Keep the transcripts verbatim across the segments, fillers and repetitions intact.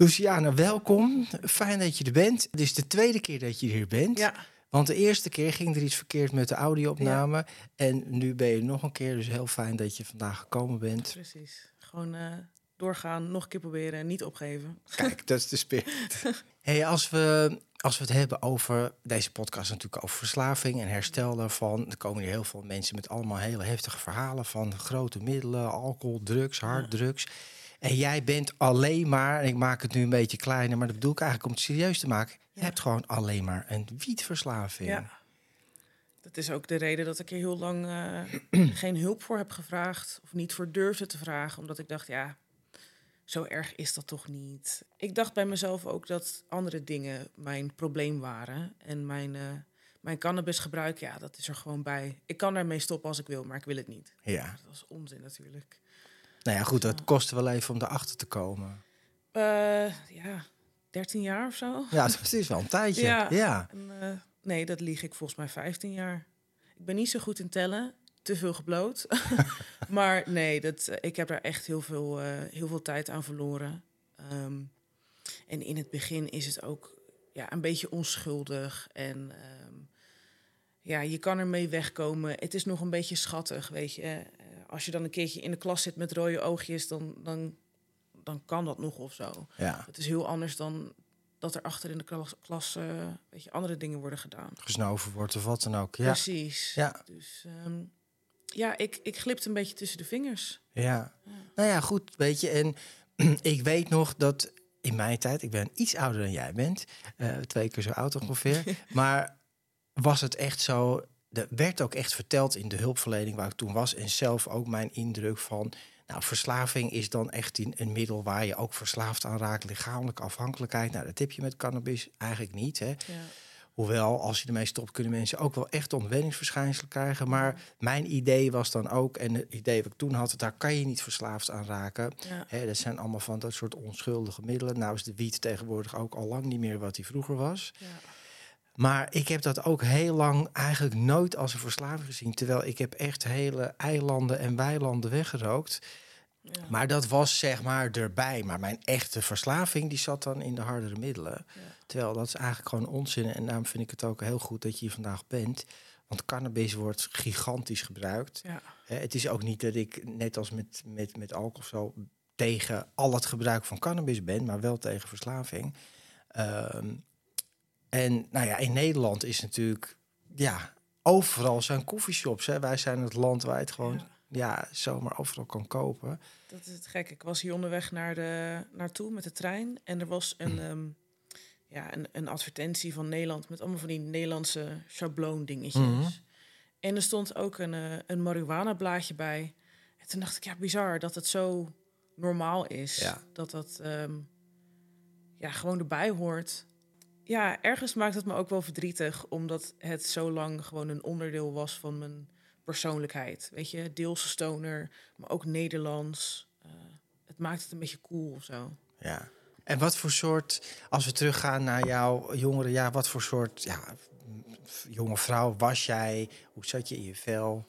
Luciana, welkom. Fijn dat je er bent. Dit is de tweede keer dat je hier bent. Ja. Want de eerste keer ging er iets verkeerd met de audio-opname. Ja. En nu ben je nog een keer. Dus heel fijn dat je vandaag gekomen bent. Precies. Gewoon uh, doorgaan, nog een keer proberen en niet opgeven. Kijk, dat is de spirit. Hey, als we, als we het hebben over deze podcast natuurlijk over verslaving en herstel daarvan. Er komen hier heel veel mensen met allemaal hele heftige verhalen van grote middelen, alcohol, drugs, harddrugs. Ja. En jij bent alleen maar, en ik maak het nu een beetje kleiner, maar dat bedoel ik eigenlijk om het serieus te maken. Je ja. hebt gewoon alleen maar een wietverslaving. Ja. Dat is ook de reden dat ik er heel lang uh, geen hulp voor heb gevraagd. Of niet voor durfde te vragen. Omdat ik dacht, ja, zo erg is dat toch niet. Ik dacht bij mezelf ook dat andere dingen mijn probleem waren. En mijn, uh, mijn cannabisgebruik, ja, dat is er gewoon bij. Ik kan daarmee stoppen als ik wil, maar ik wil het niet. Ja. Dat is onzin natuurlijk. Nou ja, goed, dat kostte wel even om erachter te komen. Uh, ja, dertien jaar of zo. Ja, dat is wel een tijdje. Ja. ja. En, uh, nee, dat lieg ik volgens mij vijftien jaar. Ik ben niet zo goed in tellen. Te veel gebloot. Maar nee, dat, ik heb daar echt heel veel, uh, heel veel tijd aan verloren. Um, en in het begin is het ook ja, een beetje onschuldig. En um, ja, je kan ermee wegkomen. Het is nog een beetje schattig, weet je. Als je dan een keertje in de klas zit met rode oogjes, dan, dan, dan kan dat nog of zo. Ja. Het is heel anders dan dat er achter in de klas, klas uh, weet je, andere dingen worden gedaan. Gesnoven wordt of wat dan ook. Ja. Precies. Ja. Dus um, ja, ik, ik glipte een beetje tussen de vingers. Ja. ja. Nou ja, goed, weet je. En ik weet nog dat in mijn tijd, ik ben iets ouder dan jij bent. Uh, twee keer zo oud ongeveer. Maar was het echt zo? Er werd ook echt verteld in de hulpverlening waar ik toen was. En zelf ook mijn indruk van, nou, verslaving is dan echt een, een middel waar je ook verslaafd aan raakt. Lichamelijke afhankelijkheid. Nou, dat heb je met cannabis eigenlijk niet. Hè? Ja. Hoewel, als je ermee stopt, kunnen mensen ook wel echt ontwenningsverschijnselen krijgen. Maar mijn idee was dan ook, en het idee wat ik toen had, daar kan je niet verslaafd aan raken. Ja. Hè, dat zijn allemaal van dat soort onschuldige middelen. Nou is de wiet tegenwoordig ook al lang niet meer wat die vroeger was. Ja. Maar ik heb dat ook heel lang eigenlijk nooit als een verslaving gezien. Terwijl ik heb echt hele eilanden en weilanden weggerookt. Ja. Maar dat was zeg maar erbij. Maar mijn echte verslaving die zat dan in de hardere middelen. Ja. Terwijl dat is eigenlijk gewoon onzin. En daarom vind ik het ook heel goed dat je hier vandaag bent. Want cannabis wordt gigantisch gebruikt. Ja. Het is ook niet dat ik net als met, met, met alcohol zo tegen al het gebruik van cannabis ben. Maar wel tegen verslaving. Um, En nou ja, in Nederland is natuurlijk, ja, overal zijn coffeeshops. Hè. Wij zijn het land waar je het gewoon ja. ja, zomaar overal kan kopen. Dat is het gek. Ik was hier onderweg naar de, naartoe met de trein. En er was een, mm. um, ja, een, een advertentie van Nederland met allemaal van die Nederlandse schabloondingetjes. Mm-hmm. En er stond ook een, uh, een marihuana-blaadje bij. En toen dacht ik, ja, bizar dat het zo normaal is. Ja. Dat dat um, ja, gewoon erbij hoort. Ja, ergens maakt het me ook wel verdrietig, omdat het zo lang gewoon een onderdeel was van mijn persoonlijkheid. Weet je, deels stoner, maar ook Nederlands. Uh, het maakt het een beetje cool of zo. Ja. En wat voor soort, als we teruggaan naar jouw jongere jaar, wat voor soort ja, jonge vrouw was jij? Hoe zat je in je vel?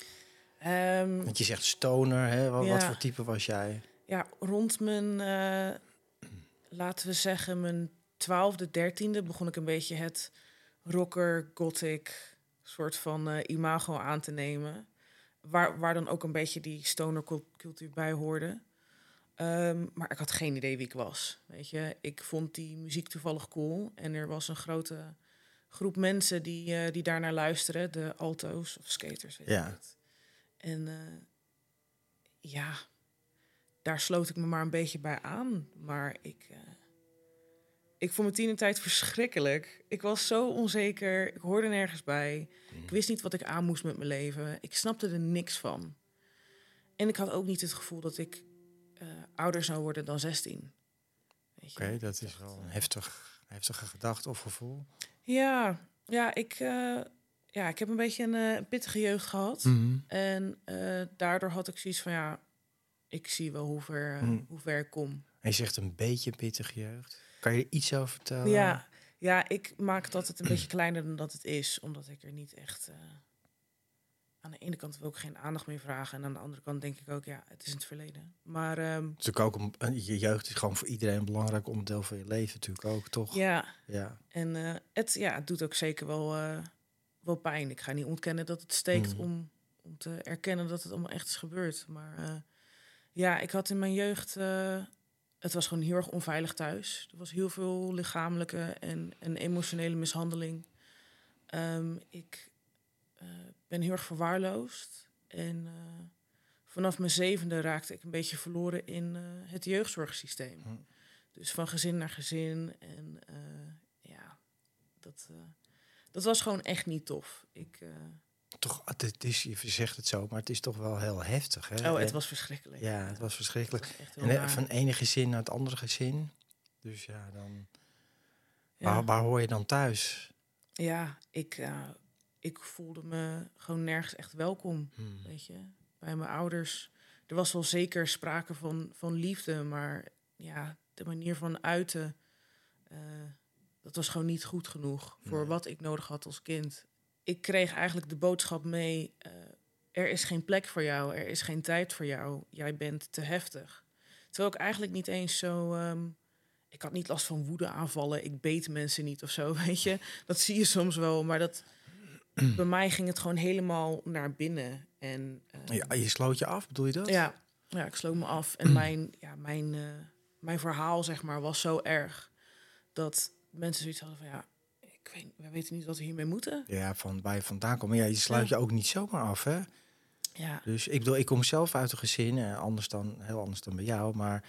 Um, Want je zegt stoner, hè? Wat, ja. wat voor type was jij? Ja, rond mijn, uh, laten we zeggen, mijn twaalfde, dertiende begon ik een beetje het rocker, gothic soort van uh, imago aan te nemen. Waar, waar dan ook een beetje die stoner cultuur bij hoorde. Um, maar ik had geen idee wie ik was. Weet je? Ik vond die muziek toevallig cool. En er was een grote groep mensen die, uh, die daarnaar luisteren. De alto's of skaters. Weet ja. Het. En uh, ja, daar sloot ik me maar een beetje bij aan. Maar ik, uh, ik vond mijn tienertijd verschrikkelijk. Ik was zo onzeker. Ik hoorde nergens bij. Mm. Ik wist niet wat ik aan moest met mijn leven. Ik snapte er niks van. En ik had ook niet het gevoel dat ik uh, ouder zou worden dan zestien. Oké, okay, dat is wel een heftig, heftige gedachte of gevoel. Ja, ja, ik, uh, ja ik heb een beetje een uh, pittige jeugd gehad. Mm-hmm. En uh, daardoor had ik zoiets van, ja, ik zie wel hoe ver, uh, mm. hoe ver ik kom. En je zegt een beetje pittige jeugd. Kan je er iets over vertellen? Ja, ja ik maak het altijd een beetje kleiner dan dat het is. Omdat ik er niet echt... Uh, Aan de ene kant wil ik geen aandacht meer vragen. En aan de andere kant denk ik ook, ja, het is in het verleden. Maar um, dus ook een, je jeugd is gewoon voor iedereen een belangrijk onderdeel van je leven natuurlijk ook, toch? Ja, ja. En uh, het, ja, het doet ook zeker wel, uh, wel pijn. Ik ga niet ontkennen dat het steekt mm. om, om te erkennen dat het allemaal echt is gebeurd. Maar uh, ja, ik had in mijn jeugd... Uh, het was gewoon heel erg onveilig thuis. Er was heel veel lichamelijke en, en emotionele mishandeling. Um, ik... Ik uh, ben heel erg verwaarloosd. En uh, vanaf mijn zevende raakte ik een beetje verloren in uh, het jeugdzorgsysteem. Hm. Dus van gezin naar gezin. En uh, ja, dat, uh, dat was gewoon echt niet tof. Ik, uh... toch, het is, je zegt het zo, maar het is toch wel heel heftig. Hè? Oh, het was verschrikkelijk. Ja, het was verschrikkelijk. Het was echt heel en, van het ene gezin naar het andere gezin. Dus ja, dan... Ja. Waar, waar hoor je dan thuis? Ja, ik... Uh, Ik voelde me gewoon nergens echt welkom, hmm. weet je. Bij mijn ouders, er was wel zeker sprake van, van liefde, maar ja, de manier van uiten, uh, dat was gewoon niet goed genoeg voor nee. wat ik nodig had als kind. Ik kreeg eigenlijk de boodschap mee, uh, er is geen plek voor jou, er is geen tijd voor jou, jij bent te heftig. Terwijl ik eigenlijk niet eens zo... Um, ik had niet last van woedeaanvallen, ik beet mensen niet of zo, weet je. Dat zie je soms wel, maar dat... Bij mij ging het gewoon helemaal naar binnen. En, uh, ja, je sloot je af, bedoel je dat? Ja, ja ik sloot me af. En mijn, ja, mijn, uh, mijn verhaal, zeg maar, was zo erg... dat mensen zoiets hadden van... ja, ik weet, we weten niet wat we hiermee moeten. Ja, van waar je vandaan komt. Maar ja, je sluit ja. je ook niet zomaar af, hè? Ja. Dus ik bedoel, ik kom zelf uit een gezin... Anders dan, heel anders dan bij jou, maar...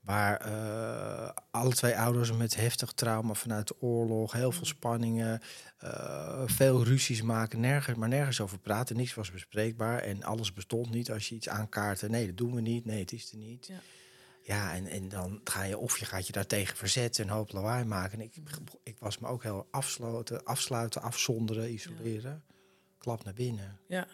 waar uh, alle twee ouders met heftig trauma vanuit de oorlog... heel veel spanningen, uh, veel ruzies maken, nergens, maar nergens over praten. Niks was bespreekbaar en alles bestond niet. Als je iets aankaartte, nee, dat doen we niet, nee, het is er niet. Ja, ja en, en dan ga je of je gaat je daartegen verzetten en hoop lawaai maken. En ik, ik was me ook heel afsloten, afsluiten, afzonderen, isoleren. Ja. Klap naar binnen. Ja,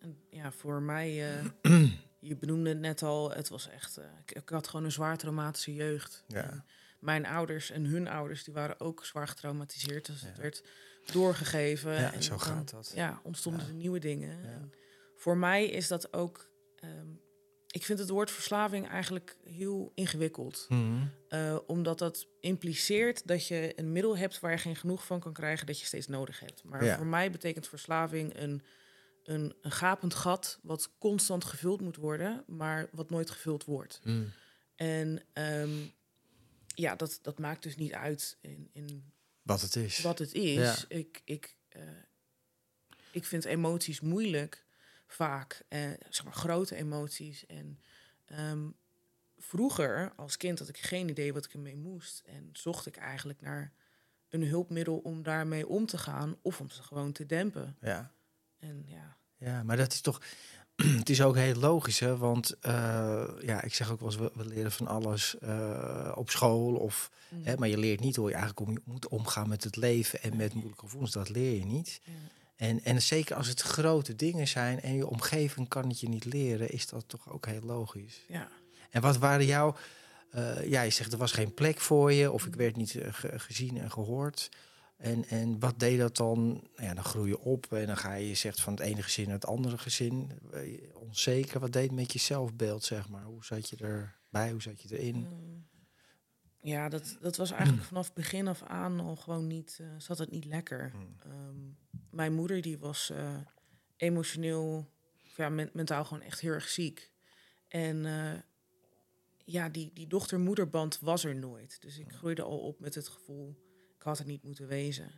en ja voor mij... Uh... Je benoemde het net al, het was echt... Uh, ik, ik had gewoon een zwaar traumatische jeugd. Ja. Mijn ouders en hun ouders, die waren ook zwaar getraumatiseerd. Dus ja. het werd doorgegeven. Ja, en zo dan, gaat dat. Ja, ontstonden ja. er nieuwe dingen. Ja. En voor mij is dat ook... Um, ik vind het woord verslaving eigenlijk heel ingewikkeld. Mm-hmm. Uh, omdat dat impliceert dat je een middel hebt... waar je geen genoeg van kan krijgen, dat je steeds nodig hebt. Maar ja. voor mij betekent verslaving een... Een, een gapend gat wat constant gevuld moet worden, maar wat nooit gevuld wordt. Mm. En um, ja, dat, dat maakt dus niet uit in, in wat het is. Wat het is. Ja. Ik, ik, uh, ik vind emoties moeilijk, vaak. Uh, zeg maar grote emoties. En um, vroeger, als kind, had ik geen idee wat ik ermee moest. En zocht ik eigenlijk naar een hulpmiddel om daarmee om te gaan... of om ze gewoon te dempen. Ja. En ja. ja, maar dat is toch... Het is ook heel logisch, hè? Want uh, ja, ik zeg ook wel eens, we, we leren van alles uh, op school. Of, mm. hè, maar je leert niet hoe je eigenlijk om, moet omgaan met het leven en met moeilijke gevoelens. Dat leer je niet. Mm. En, en zeker als het grote dingen zijn en je omgeving kan het je niet leren... is dat toch ook heel logisch. Ja. En wat waren jouw... Uh, ja, je zegt, er was geen plek voor je of mm. ik werd niet uh, ge, gezien en gehoord... En, en wat deed dat dan? Ja, dan groei je op en dan ga je, je zegt van het ene gezin naar het andere gezin. Onzeker, wat deed met je zelfbeeld, zeg maar? Hoe zat je erbij, hoe zat je erin? Ja, dat, dat was eigenlijk vanaf begin af aan al gewoon niet, uh, zat het niet lekker. Hmm. Um, mijn moeder die was uh, emotioneel, ja, men, mentaal gewoon echt heel erg ziek. En uh, ja, die, die dochter-moederband was er nooit. Dus ik groeide al op met het gevoel, ik had er niet moeten wezen.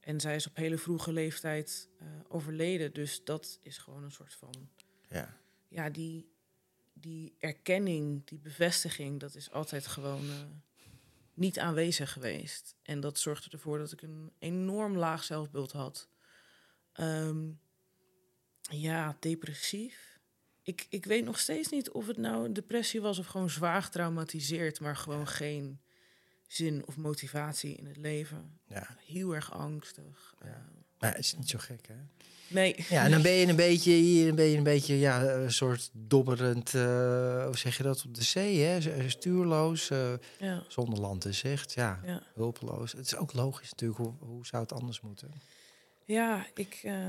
En zij is op hele vroege leeftijd uh, overleden. Dus dat is gewoon een soort van... Ja, ja die, die erkenning, die bevestiging, dat is altijd gewoon uh, niet aanwezig geweest. En dat zorgde ervoor dat ik een enorm laag zelfbeeld had. Um, ja, depressief. Ik, ik weet nog steeds niet of het nou depressie was of gewoon zwaar getraumatiseerd, maar gewoon geen zin of motivatie in het leven. Ja. Heel erg angstig. Ja. Uh, maar is niet zo gek, hè? Nee. Ja, en dan ben je een beetje hier, dan ben je een beetje, ja, een soort dobberend, uh, hoe zeg je dat, op de zee, hè? Stuurloos, uh, ja. zonder land in zicht, ja, ja, hulpeloos. Het is ook logisch natuurlijk, hoe, hoe zou het anders moeten? Ja, ik... Uh,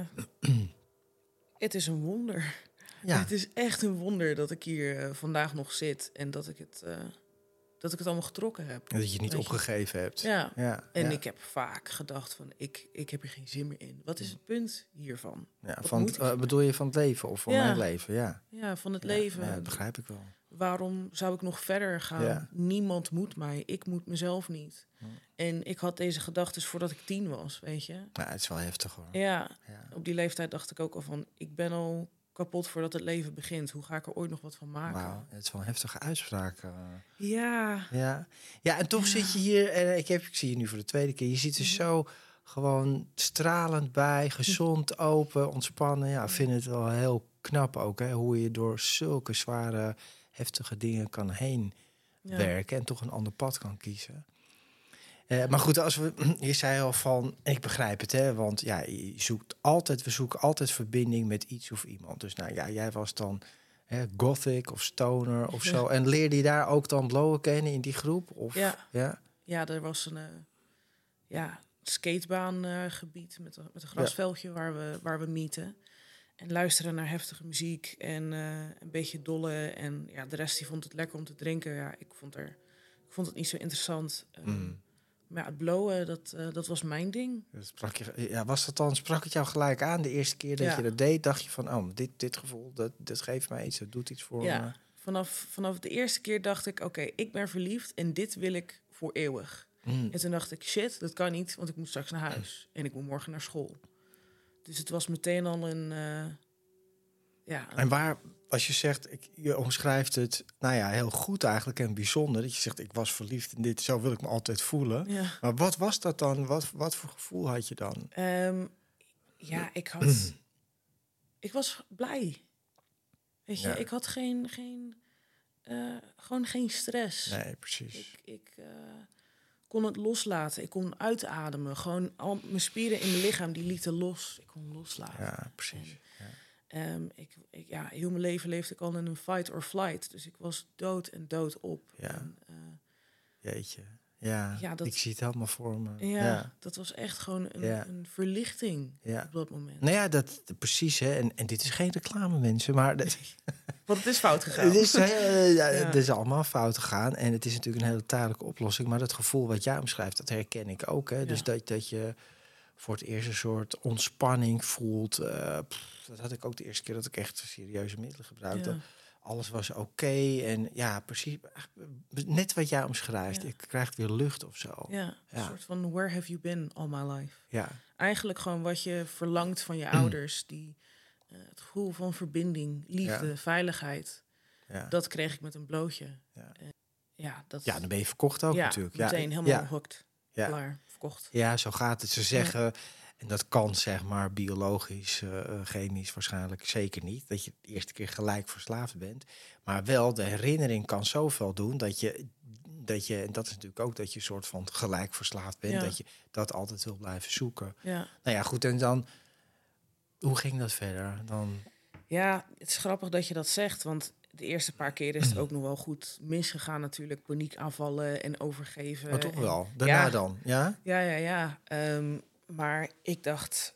het is een wonder. Ja. Het is echt een wonder dat ik hier uh, vandaag nog zit en dat ik het... Uh, Dat ik het allemaal getrokken heb. Dat je het niet dat opgegeven je... hebt. Ja, ja. En ja. ik heb vaak gedacht van, ik, ik heb er geen zin meer in. Wat is het punt hiervan? Ja, van het, uh, bedoel je van het leven of van ja. mijn leven? Ja, ja van het ja, leven. Ja, dat begrijp ik wel. Waarom zou ik nog verder gaan? Ja. Niemand moet mij, ik moet mezelf niet. Hm. En ik had deze gedachten voordat ik tien was, weet je. Nou, het is wel heftig hoor. Ja, ja, op die leeftijd dacht ik ook al van, ik ben al kapot voordat het leven begint. Hoe ga ik er ooit nog wat van maken? Wauw, het is wel een heftige uitspraak. Uh. Ja. ja. Ja, en toch ja. zit je hier... en ik, heb, ik zie je nu voor de tweede keer. Je zit er mm-hmm. zo gewoon stralend bij. Gezond, open, ontspannen. Ja, ik vind het wel heel knap ook. Hè, hoe je door zulke zware, heftige dingen kan heen ja. werken. En toch een ander pad kan kiezen. Uh, maar goed, als we, je zei al van, ik begrijp het, hè, want ja, je zoekt altijd, we zoeken altijd verbinding met iets of iemand. Dus nou ja, jij was dan hè, gothic of stoner of zo. En leerde je daar ook dan blowen kennen in die groep? Of, ja. ja, ja, er was een uh, ja, skatebaangebied uh, met, met een grasveldje ja. waar we waar we meeten. En luisteren naar heftige muziek en uh, een beetje dollen. En ja, de rest die vond het lekker om te drinken. Ja, ik vond er, ik vond het niet zo interessant. Uh, mm. Maar ja, het blowen, dat, uh, dat was mijn ding. Dat sprak je, ja, was dat dan, sprak het jou gelijk aan? De eerste keer dat ja. je dat deed, dacht je van, oh, dit, dit gevoel, dat, dat geeft mij iets, dat doet iets voor ja. me. Vanaf, vanaf de eerste keer dacht ik, oké, okay, ik ben verliefd en dit wil ik voor eeuwig. Mm. En toen dacht ik, shit, dat kan niet, want ik moet straks naar huis. En ik moet morgen naar school. Dus het was meteen al een... Uh, ja, een... En waar... Als je zegt, ik, je omschrijft het, nou ja, heel goed eigenlijk en bijzonder. Dat je zegt, ik was verliefd en dit, zo wil ik me altijd voelen. Ja. Maar wat was dat dan? Wat, wat voor gevoel had je dan? Um, ja, ik had... ik was blij. Weet je, ja. ik had geen... geen uh, gewoon geen stress. Nee, precies. Ik, ik uh, kon het loslaten. Ik kon uitademen. Gewoon al mijn spieren in mijn lichaam, die lieten los. Ik kon loslaten. Ja, precies. En, ja. Um, ik, ik, ja, heel mijn leven leefde ik al in een fight or flight. Dus ik was dood en dood op. Ja. En, uh, Jeetje. Ja, ja dat, ik zie het helemaal voor me. Ja, ja. dat was echt gewoon een, ja. een verlichting ja. op dat moment. Nou ja, dat, precies. Hè. En, en dit is geen reclame, mensen. Maar dat... Want het is fout gegaan. Het is, uh, ja, ja. het is allemaal fout gegaan. En het is natuurlijk een hele tijdelijke oplossing. Maar dat gevoel wat jij omschrijft, dat herken ik ook. Hè. Ja. Dus dat, dat je... voor het eerst een soort ontspanning voelt. Uh, pff, dat had ik ook de eerste keer dat ik echt serieuze middelen gebruikte. Ja. Alles was oké okay en ja, precies. Net wat jij omschrijft. Ja. Ik krijg weer lucht of zo. Ja, ja, een soort van where have you been all my life. Ja. Eigenlijk gewoon wat je verlangt van je ouders. Die, uh, het gevoel van verbinding, liefde, ja. veiligheid. Ja. Dat kreeg ik met een blootje. Ja, uh, ja, dat... ja dan ben je verkocht ook ja, natuurlijk. Meteen ja, meteen helemaal ja. hooked. Ja. Klaar. Verkocht. Ja, zo gaat het. Ze zeggen, ja. en dat kan zeg maar biologisch, uh, chemisch waarschijnlijk zeker niet, dat je de eerste keer gelijk verslaafd bent. Maar wel, de herinnering kan zoveel doen dat je, dat je en dat is natuurlijk ook dat je een soort van gelijk verslaafd bent, ja. dat je dat altijd wil blijven zoeken. Ja. Nou ja, goed, en dan, hoe ging dat verder? Dan... Ja, het is grappig dat je dat zegt, want de eerste paar keer is het ook nog wel goed misgegaan natuurlijk. Paniekaanvallen en overgeven. Maar toch wel, daarna ja, dan, ja? Ja, ja, ja. Um, maar ik dacht,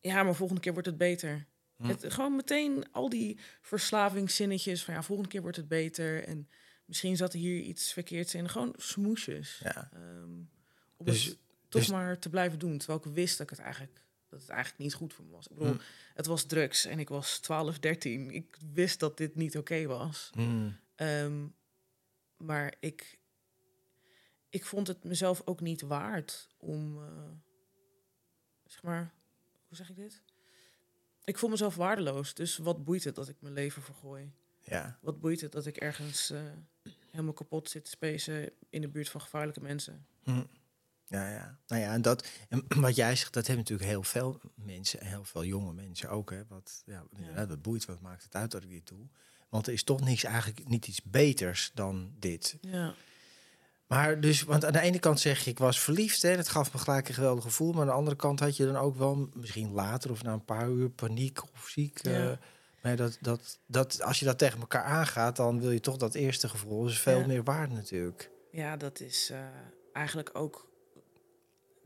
ja, maar volgende keer wordt het beter. Hm. Het, gewoon meteen al die verslavingszinnetjes van ja, volgende keer wordt het beter. En misschien zat er hier iets verkeerds in. Gewoon smoesjes. Ja. Um, om dus, het toch dus... maar te blijven doen. Terwijl ik wist dat ik het eigenlijk... dat het eigenlijk niet goed voor me was. Ik bedoel, mm. het was drugs en ik was twaalf, dertien. Ik wist dat dit niet oké was. Mm. Um, Maar ik, ik vond het mezelf ook niet waard om... Uh, zeg maar, hoe zeg ik dit? Ik voel mezelf waardeloos. Dus wat boeit het dat ik mijn leven vergooi? Ja. Wat boeit het dat ik ergens uh, helemaal kapot zit te spacen in de buurt van gevaarlijke mensen? Hm. Ja, ja. Nou ja, en, dat, en wat jij zegt, dat hebben natuurlijk heel veel mensen... en heel veel jonge mensen ook, hè. Wat, ja, ja. Wat boeit, wat maakt het uit dat ik dit doe? Want er is toch niks, eigenlijk niet iets beters dan dit. Ja. Maar dus, want aan de ene kant zeg je, ik was verliefd, hè, dat gaf me gelijk een geweldig gevoel. Maar aan de andere kant had je dan ook wel, misschien later of na een paar uur, paniek of ziek. Ja. Uh, maar dat, dat, dat, als je dat tegen elkaar aangaat, dan wil je toch dat eerste gevoel. Dat is veel ja. meer waard natuurlijk. Ja, dat is uh, eigenlijk ook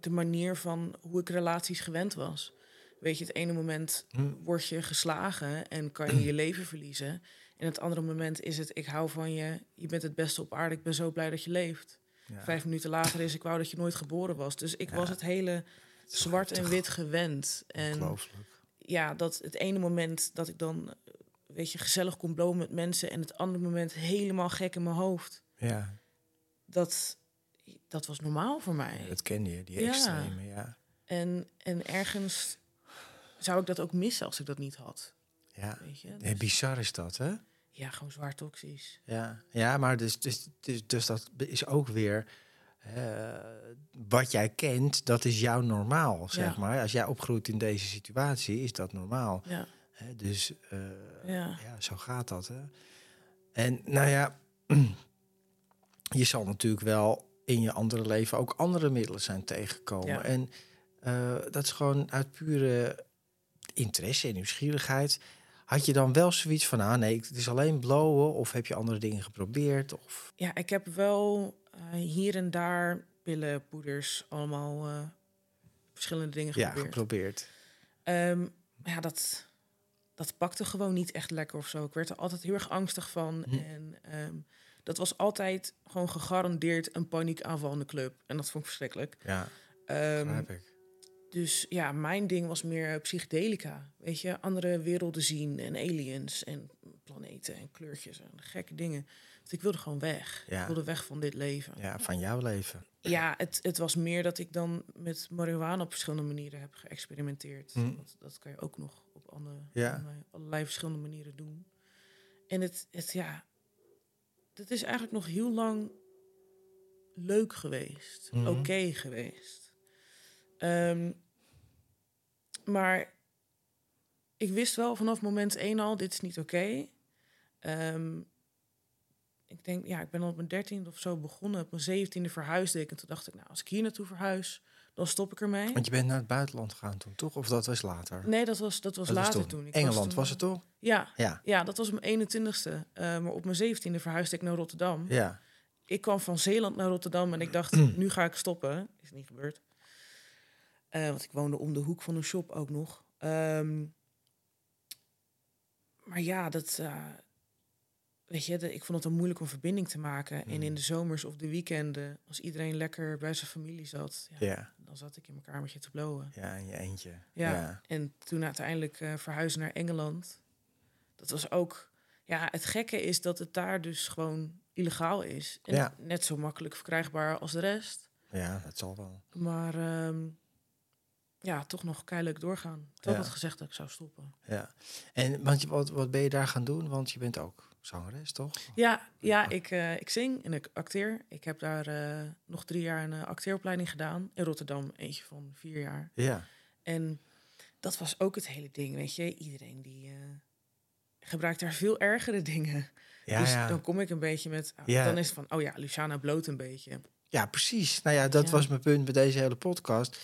de manier van hoe ik relaties gewend was. Weet je, het ene moment hm. word je geslagen en kan je je leven verliezen. En het andere moment is het, ik hou van je, je bent het beste op aarde, ik ben zo blij dat je leeft. Ja. Vijf minuten later is, ik wou dat je nooit geboren was. Dus ik ja. was het hele zwart en wit gewend. En ja, dat het ene moment dat ik dan, weet je, gezellig kon blowen met mensen... en het andere moment helemaal gek in mijn hoofd. Ja. Dat, dat was normaal voor mij. Ja, dat ken je, die extreme, ja. ja. En, en ergens zou ik dat ook missen als ik dat niet had. Ja, weet je, dus... ja, bizar is dat, hè? Ja, gewoon zwaar toxisch. Ja, ja maar dus, dus, dus, dus dat is ook weer... Uh, wat jij kent, dat is jouw normaal, zeg ja. maar. Als jij opgroeit in deze situatie, is dat normaal. Ja. Hè, dus uh, ja. ja, zo gaat dat, hè? En nou ja, je zal natuurlijk wel in je andere leven... ook andere middelen zijn tegengekomen. Ja. En uh, dat is gewoon uit pure... interesse en nieuwsgierigheid, had je dan wel zoiets van, ah nee, het is alleen blowen, of heb je andere dingen geprobeerd? Of... Ja, ik heb wel uh, hier en daar pillen, poeders, allemaal uh, verschillende dingen geprobeerd. Ja, geprobeerd. Um, ja, dat, dat pakte gewoon niet echt lekker of zo. Ik werd er altijd heel erg angstig van. Hm. En um, dat was altijd gewoon gegarandeerd een paniekaanval in de club. En dat vond ik verschrikkelijk. Ja, um, begrijp ik. Dus ja, mijn ding was meer psychedelica. Weet je, andere werelden zien en aliens en planeten en kleurtjes en gekke dingen. Want ik wilde gewoon weg. Ja. Ik wilde weg van dit leven. Ja, van jouw leven. Ja, het, het was meer dat ik dan met marihuana op verschillende manieren heb geëxperimenteerd. Mm. Dat, dat kan je ook nog op andere, ja. allerlei verschillende manieren doen. En het, het, ja, dat is eigenlijk nog heel lang leuk geweest. Mm. Oké okay geweest. Um, maar ik wist wel vanaf moment één al, dit is niet oké. Okay. Um, ik denk, ja, ik ben al op mijn dertiende of zo begonnen. Op mijn zeventiende verhuisde ik. En toen dacht ik, nou, als ik hier naartoe verhuis, dan stop ik ermee. Want je bent naar het buitenland gegaan toen, toch? Of dat was later? Nee, dat was, dat was dat later was toen. toen. Ik Engeland was, toen, was het toch? Ja, ja. ja, dat was mijn eenentwintigste. Uh, maar op mijn zeventiende verhuisde ik naar Rotterdam. Ja. Ik kwam van Zeeland naar Rotterdam en ik dacht, nu ga ik stoppen. Is niet gebeurd. Uh, want ik woonde om de hoek van een shop ook nog. Um, maar ja, dat, uh, weet je, de, ik vond het dan moeilijk om verbinding te maken. Mm. En in de zomers of de weekenden, als iedereen lekker bij zijn familie zat... Ja, ja. dan zat ik in mijn kamertje te blowen. Ja, in je eentje. Ja, ja. En toen uiteindelijk uh, verhuizen naar Engeland. Dat was ook... Ja, het gekke is dat het daar dus gewoon illegaal is. En ja. net zo makkelijk verkrijgbaar als de rest. Ja, dat zal wel. Maar... Um, ja, toch nog keihard doorgaan. Toch had ja. gezegd dat ik zou stoppen. Ja. En want wat, wat ben je daar gaan doen? Want je bent ook zangeres, toch? Ja, ja ik, uh, ik zing en ik acteer. Ik heb daar uh, nog drie jaar een uh, acteeropleiding gedaan. In Rotterdam, eentje van vier jaar. Ja. En dat was ook het hele ding, weet je. Iedereen die uh, gebruikt daar veel ergere dingen. Ja, dus ja. dan kom ik een beetje met... Uh, ja. Dan is het van, oh ja, Luciana bloot een beetje. Ja, precies. Nou ja, dat ja. was mijn punt bij deze hele podcast...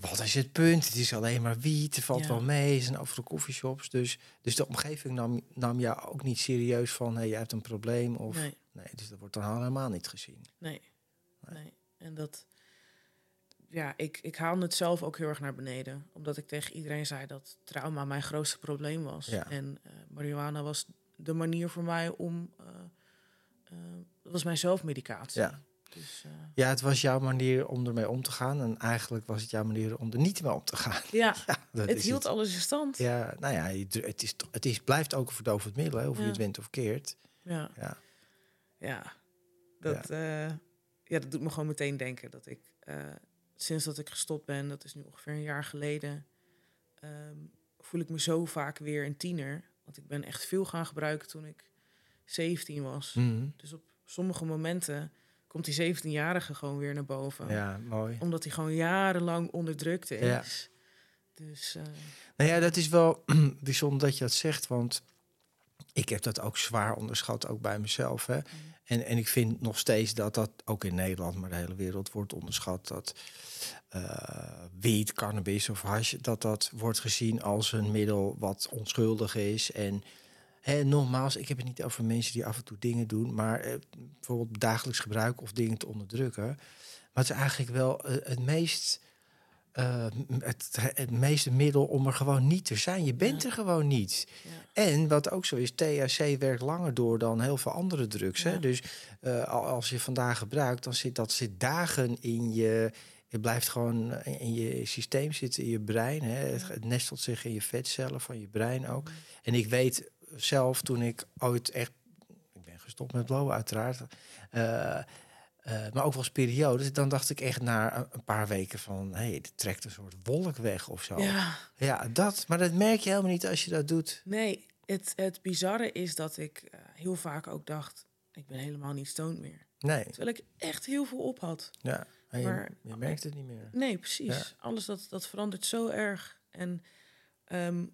Wat is het punt? Het is alleen maar wiet. Er valt ja. wel mee. Het zijn overal coffeeshops. Dus, dus de omgeving nam, nam jou ook niet serieus van... Hey, jij hebt een probleem. Of, nee. nee. Dus dat wordt dan helemaal niet gezien. Nee. nee. nee. En dat... Ja, ik, ik haalde het zelf ook heel erg naar beneden. Omdat ik tegen iedereen zei dat trauma mijn grootste probleem was. Ja. En uh, marihuana was de manier voor mij om... Uh, uh, dat was mijn zelfmedicatie. Ja. Dus, uh... ja, het was jouw manier om ermee om te gaan. En eigenlijk was het jouw manier om er niet mee om te gaan. Ja, ja het hield het. alles in stand. Ja, nou ja, het, is, het is, blijft ook een verdovend middel, hè, of ja. je het wint of keert. Ja. Ja. ja, Dat, ja. Uh, ja, dat doet me gewoon meteen denken dat ik... Uh, sinds dat ik gestopt ben, dat is nu ongeveer een jaar geleden... Um, voel ik me zo vaak weer een tiener. Want ik ben echt veel gaan gebruiken toen ik zeventien was. Mm. Dus op sommige momenten komt die zeventienjarige gewoon weer naar boven. Ja, mooi. Omdat hij gewoon jarenlang onderdrukt is. Ja. Dus, uh... nou ja, dat is wel bijzonder dat je dat zegt, want... Ik heb dat ook zwaar onderschat, ook bij mezelf. Hè? Mm. En, en ik vind nog steeds dat dat, ook in Nederland, maar de hele wereld wordt onderschat... dat uh, wiet, cannabis of hash, dat dat wordt gezien als een middel wat onschuldig is. En hè, nogmaals, ik heb het niet over mensen die af en toe dingen doen... maar eh, bijvoorbeeld dagelijks gebruiken of dingen te onderdrukken. Maar het is eigenlijk wel uh, het meest... Uh, het, het meeste middel om er gewoon niet te zijn. Je bent ja. er gewoon niet. Ja. En wat ook zo is, T H C werkt langer door dan heel veel andere drugs. Ja. Hè? Dus uh, als je vandaag gebruikt, dan zit dat zit dagen in je... Het blijft gewoon in je systeem zitten, in je brein. Hè? Ja. Het, het nestelt zich in je vetcellen van je brein ook. Ja. En ik weet zelf, toen ik ooit echt... Ik ben gestopt met blowen, uiteraard... Uh, Uh, maar ook wel eens periodes, dan dacht ik echt na een paar weken van... hé, hey, er trekt een soort wolk weg of zo. Ja. ja, dat. Maar dat merk je helemaal niet als je dat doet. Nee, het, het bizarre is dat ik uh, heel vaak ook dacht... ik ben helemaal niet stoned meer. Nee. Terwijl ik echt heel veel op had. Ja, maar je, maar, je merkt het niet meer. Nee, precies. Ja. Alles dat, dat verandert zo erg. En um,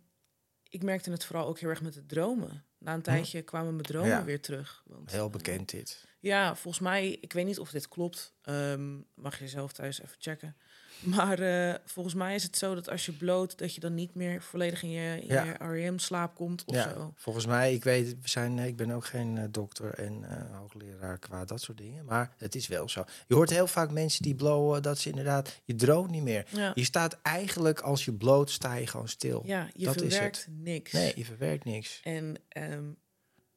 ik merkte het vooral ook heel erg met de dromen. Na een tijdje kwamen mijn dromen ja. weer terug. Want, heel bekend uh, dit. Ja, volgens mij, ik weet niet of dit klopt. Um, mag je zelf thuis even checken. Maar uh, volgens mij is het zo dat als je bloot... dat je dan niet meer volledig in je, in ja. je R E M-slaap komt of ja. zo. Volgens mij, ik weet, we zijn, ik ben ook geen uh, dokter en uh, hoogleraar qua dat soort dingen. Maar het is wel zo. Je hoort heel vaak mensen die blowen dat ze inderdaad... je droomt niet meer. Ja. Je staat eigenlijk, als je bloot, sta je gewoon stil. Ja, je dat verwerkt is het. niks. Nee, je verwerkt niks. En... Um,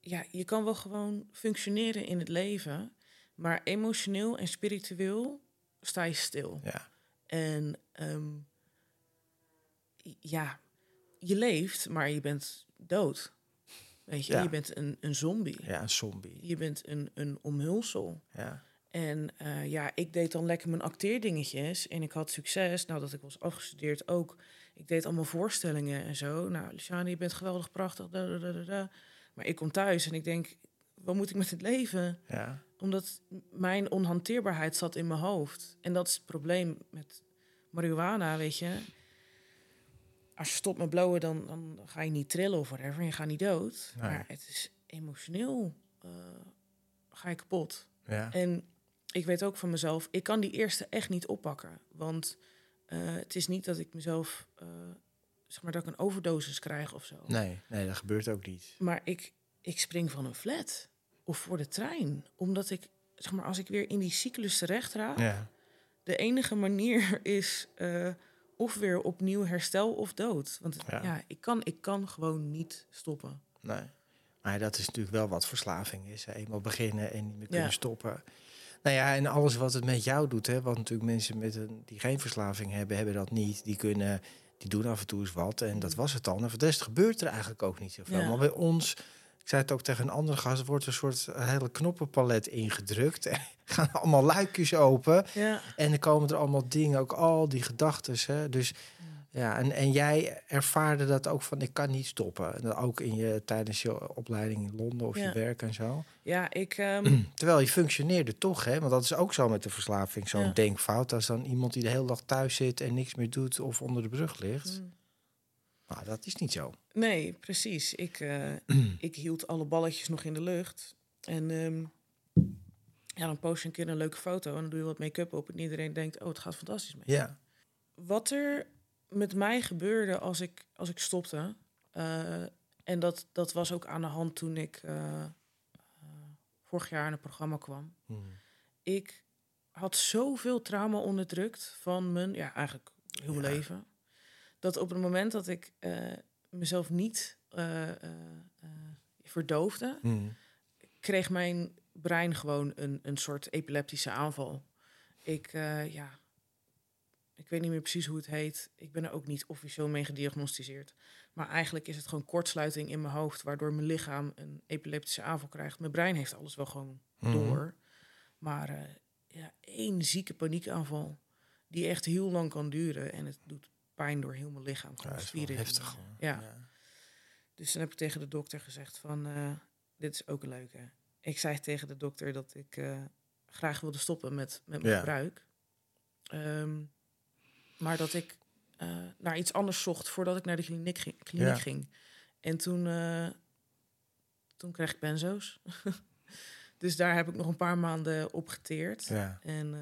Ja, je kan wel gewoon functioneren in het leven, maar emotioneel en spiritueel sta je stil. Ja. En um, ja, je leeft, maar je bent dood. Weet je, ja. je bent een, een zombie. Ja, een zombie. Je bent een, een omhulsel. Ja. En uh, ja, ik deed dan lekker mijn acteerdingetjes en ik had succes. Nou, dat ik was afgestudeerd ook. Ik deed allemaal voorstellingen en zo. Nou, Luciana, je bent geweldig, prachtig, da, da, da, da. Maar ik kom thuis en ik denk, wat moet ik met het leven? Ja. Omdat mijn onhanteerbaarheid zat in mijn hoofd. En dat is het probleem met marihuana, weet je. Als je stopt met blowen, dan, dan ga je niet trillen of whatever. Je gaat niet dood. Nee. Maar het is emotioneel. Uh, ga je kapot. Ja. En ik weet ook van mezelf, ik kan die eerste echt niet oppakken. Want uh, het is niet dat ik mezelf... Uh, zeg maar dat ik een overdosis krijg of zo. Nee, nee, dat gebeurt ook niet. Maar ik, ik spring van een flat of voor de trein. Omdat ik, zeg maar, als ik weer in die cyclus terecht raak... Ja. de enige manier is uh, of weer opnieuw herstel of dood. Want ja. ja, ik kan, ik kan gewoon niet stoppen. Nee, maar dat is natuurlijk wel wat verslaving is. Hè? Eenmaal beginnen en niet meer kunnen ja. stoppen... Nou ja, en alles wat het met jou doet... Hè? Want natuurlijk mensen met een, die geen verslaving hebben, hebben dat niet. Die kunnen... Die doen af en toe eens wat en dat was het dan. En voor de rest gebeurt er eigenlijk ook niet zoveel. Ja. Maar bij ons, ik zei het ook tegen een andere gast... wordt een soort hele knoppenpalet ingedrukt. Er gaan allemaal luikjes open. Ja. En dan komen er allemaal dingen, ook al die gedachten. Dus ja, ja en, en jij ervaarde dat ook van, ik kan niet stoppen. En ook in je, tijdens je opleiding in Londen of ja. je werk en zo. Ja, ik... Um... Terwijl je functioneerde toch, hè? Want dat is ook zo met de verslaving, zo'n ja. denkfout. Als dan iemand die de hele dag thuis zit en niks meer doet of onder de brug ligt. Mm. Nou, dat is niet zo. Nee, precies. Ik, uh, ik hield alle balletjes nog in de lucht. En um, ja, dan post je een keer een leuke foto en dan doe je wat make-up op. En iedereen denkt, oh, het gaat fantastisch mee. Ja. Wat er met mij gebeurde als ik, als ik stopte... Uh, en dat, dat was ook aan de hand toen ik... Uh, vorig jaar in het programma kwam. Hmm. Ik had zoveel trauma onderdrukt van mijn... ja, eigenlijk heel ja. leven. Dat op het moment dat ik uh, mezelf niet uh, uh, uh, verdoofde... Hmm. kreeg mijn brein gewoon een, een soort epileptische aanval. Ik, uh, ja... Ik weet niet meer precies hoe het heet. Ik ben er ook niet officieel mee gediagnosticeerd. Maar eigenlijk is het gewoon kortsluiting in mijn hoofd... waardoor mijn lichaam een epileptische aanval krijgt. Mijn brein heeft alles wel gewoon door. Mm. Maar uh, ja, één zieke paniekaanval die echt heel lang kan duren. En het doet pijn door heel mijn lichaam. Ja, het is heftig. Ja. Ja. Dus dan heb ik tegen de dokter gezegd van, uh, dit is ook een leuke. Ik zei tegen de dokter dat ik uh, graag wilde stoppen met, met mijn ja. gebruik. Um, maar dat ik uh, naar iets anders zocht voordat ik naar de kliniek ging. Kliniek ja. ging. En toen, uh, toen kreeg ik benzo's. Dus daar heb ik nog een paar maanden op geteerd. Ja. En uh,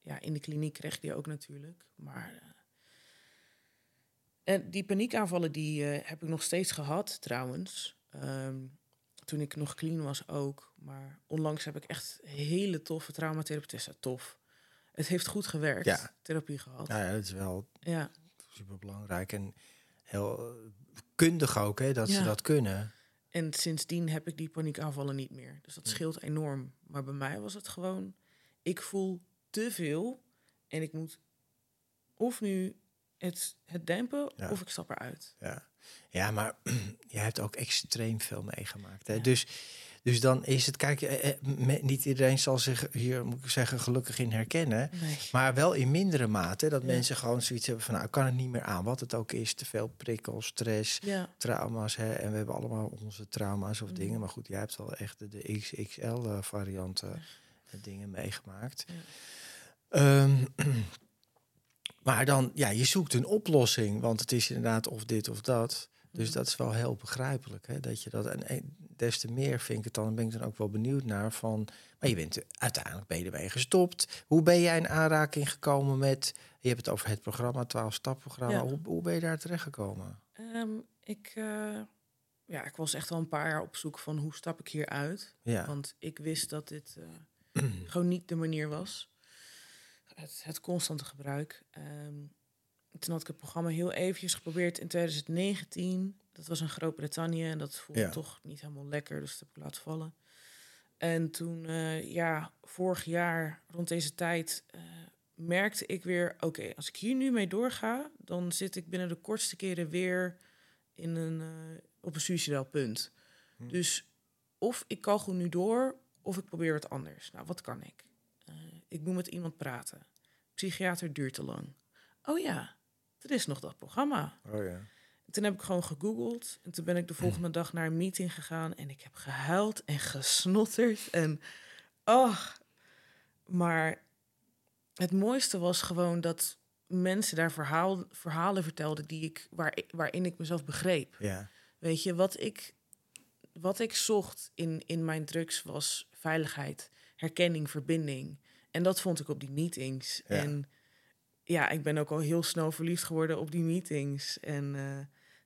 ja, in de kliniek kreeg ik die ook natuurlijk. Maar uh, en die paniekaanvallen die uh, heb ik nog steeds gehad trouwens. Um, toen ik nog clean was ook. Maar onlangs heb ik echt hele toffe traumatherapeutesse. Tof. Het heeft goed gewerkt, ja. Therapie gehad. Nou ja, dat is wel ja. superbelangrijk. En heel kundig ook, hè, dat ja. ze dat kunnen. En sindsdien heb ik die paniekaanvallen niet meer. Dus dat scheelt enorm. Maar bij mij was het gewoon, ik voel te veel. En ik moet of nu het, het dempen, ja. of ik stap eruit. Ja, ja, maar jij hebt ook extreem veel meegemaakt. Hè? Ja. Dus, dus dan is het, kijk, eh, me, niet iedereen zal zich hier, moet ik zeggen, gelukkig in herkennen. Nee. Maar wel in mindere mate. Dat ja. mensen gewoon zoiets hebben van, nou, ik kan het niet meer aan. Wat het ook is, te veel prikkels, stress, ja. trauma's. Hè? En we hebben allemaal onze trauma's of mm. dingen. Maar goed, jij hebt al echt de, de X X L-varianten ja. dingen meegemaakt. Ja. Um, Maar dan, ja, je zoekt een oplossing, want het is inderdaad of dit of dat. Dus mm. dat is wel heel begrijpelijk, hè, dat je dat. En des te meer vind ik het dan, ben ik dan ook wel benieuwd naar van. Maar je bent uiteindelijk ben je ermee gestopt. Hoe ben jij in aanraking gekomen met? Je hebt het over het programma, twaalf-stap-programma. Ja. Hoe, hoe ben je daar terecht gekomen? Um, ik, uh, ja, ik was echt al een paar jaar op zoek van hoe stap ik hier uit, ja. want ik wist dat dit uh, gewoon niet de manier was. Het, het constante gebruik. Um, toen had ik het programma heel eventjes geprobeerd in twintig negentien. Dat was in Groot-Brittannië en dat voelde ja. toch niet helemaal lekker. Dus dat heb ik laten vallen. En toen, uh, ja, vorig jaar rond deze tijd uh, merkte ik weer, oké, okay, als ik hier nu mee doorga, dan zit ik binnen de kortste keren weer in een, uh, op een suicidaal punt. Hm. Dus of ik kan gewoon nu door, of ik probeer wat anders. Nou, wat kan ik? Ik moet met iemand praten. Psychiater duurt te lang. Oh ja, er is nog dat programma. Oh ja. En toen heb ik gewoon gegoogeld. En toen ben ik de volgende dag naar een meeting gegaan. En ik heb gehuild en gesnotterd. En ach. Maar het mooiste was gewoon dat mensen daar verhaal, verhalen vertelden die ik, waar, waarin ik mezelf begreep. Ja. Weet je, wat ik, wat ik zocht in, in mijn drugs was veiligheid, herkenning, verbinding. En dat vond ik op die meetings. Ja. En ja, ik ben ook al heel snel verliefd geworden op die meetings. En uh,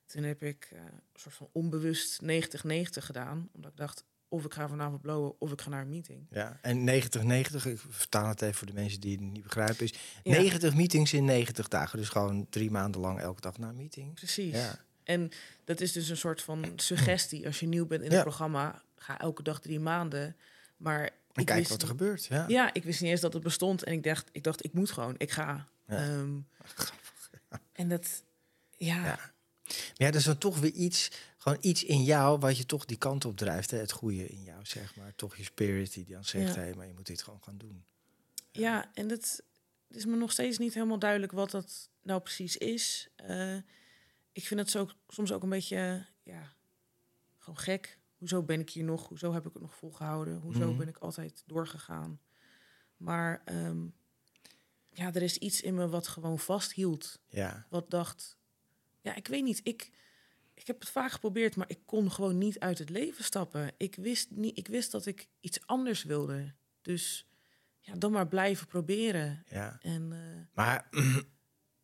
toen heb ik uh, een soort van onbewust negentig negentig gedaan. Omdat ik dacht, of ik ga vanavond blowen, of ik ga naar een meeting. Ja, en negentig negentig, ik vertaal het even voor de mensen die het niet begrijpen, is ja. negentig meetings in negentig dagen. Dus gewoon drie maanden lang elke dag naar een meeting. Precies. Ja. En dat is dus een soort van suggestie. Als je nieuw bent in ja. het programma, ga elke dag drie maanden. Maar en kijk wat er gebeurt. Ja. ja, ik wist niet eens dat het bestond. En ik dacht, ik, dacht, ik moet gewoon, ik ga. Ja. Um, Grappig, ja. En dat, ja. ja. Maar ja, dat is dan toch weer iets, gewoon iets in jou, wat je toch die kant op drijft. Hè? Het goede in jou, zeg maar. Toch je spirit die dan zegt, ja. hé, maar je moet dit gewoon gaan doen. Ja, ja, en dat is me nog steeds niet helemaal duidelijk wat dat nou precies is. Uh, ik vind het zo, soms ook een beetje, ja, gewoon gek. Hoezo ben ik hier nog? Hoezo heb ik het nog volgehouden? Hoezo mm-hmm. ben ik altijd doorgegaan? Maar um, ja, er is iets in me wat gewoon vasthield. Ja. Wat dacht, ja, ik weet niet. Ik, ik heb het vaak geprobeerd, maar ik kon gewoon niet uit het leven stappen. Ik wist, niet, ik wist dat ik iets anders wilde. Dus ja, dan maar blijven proberen. Ja. En, uh, maar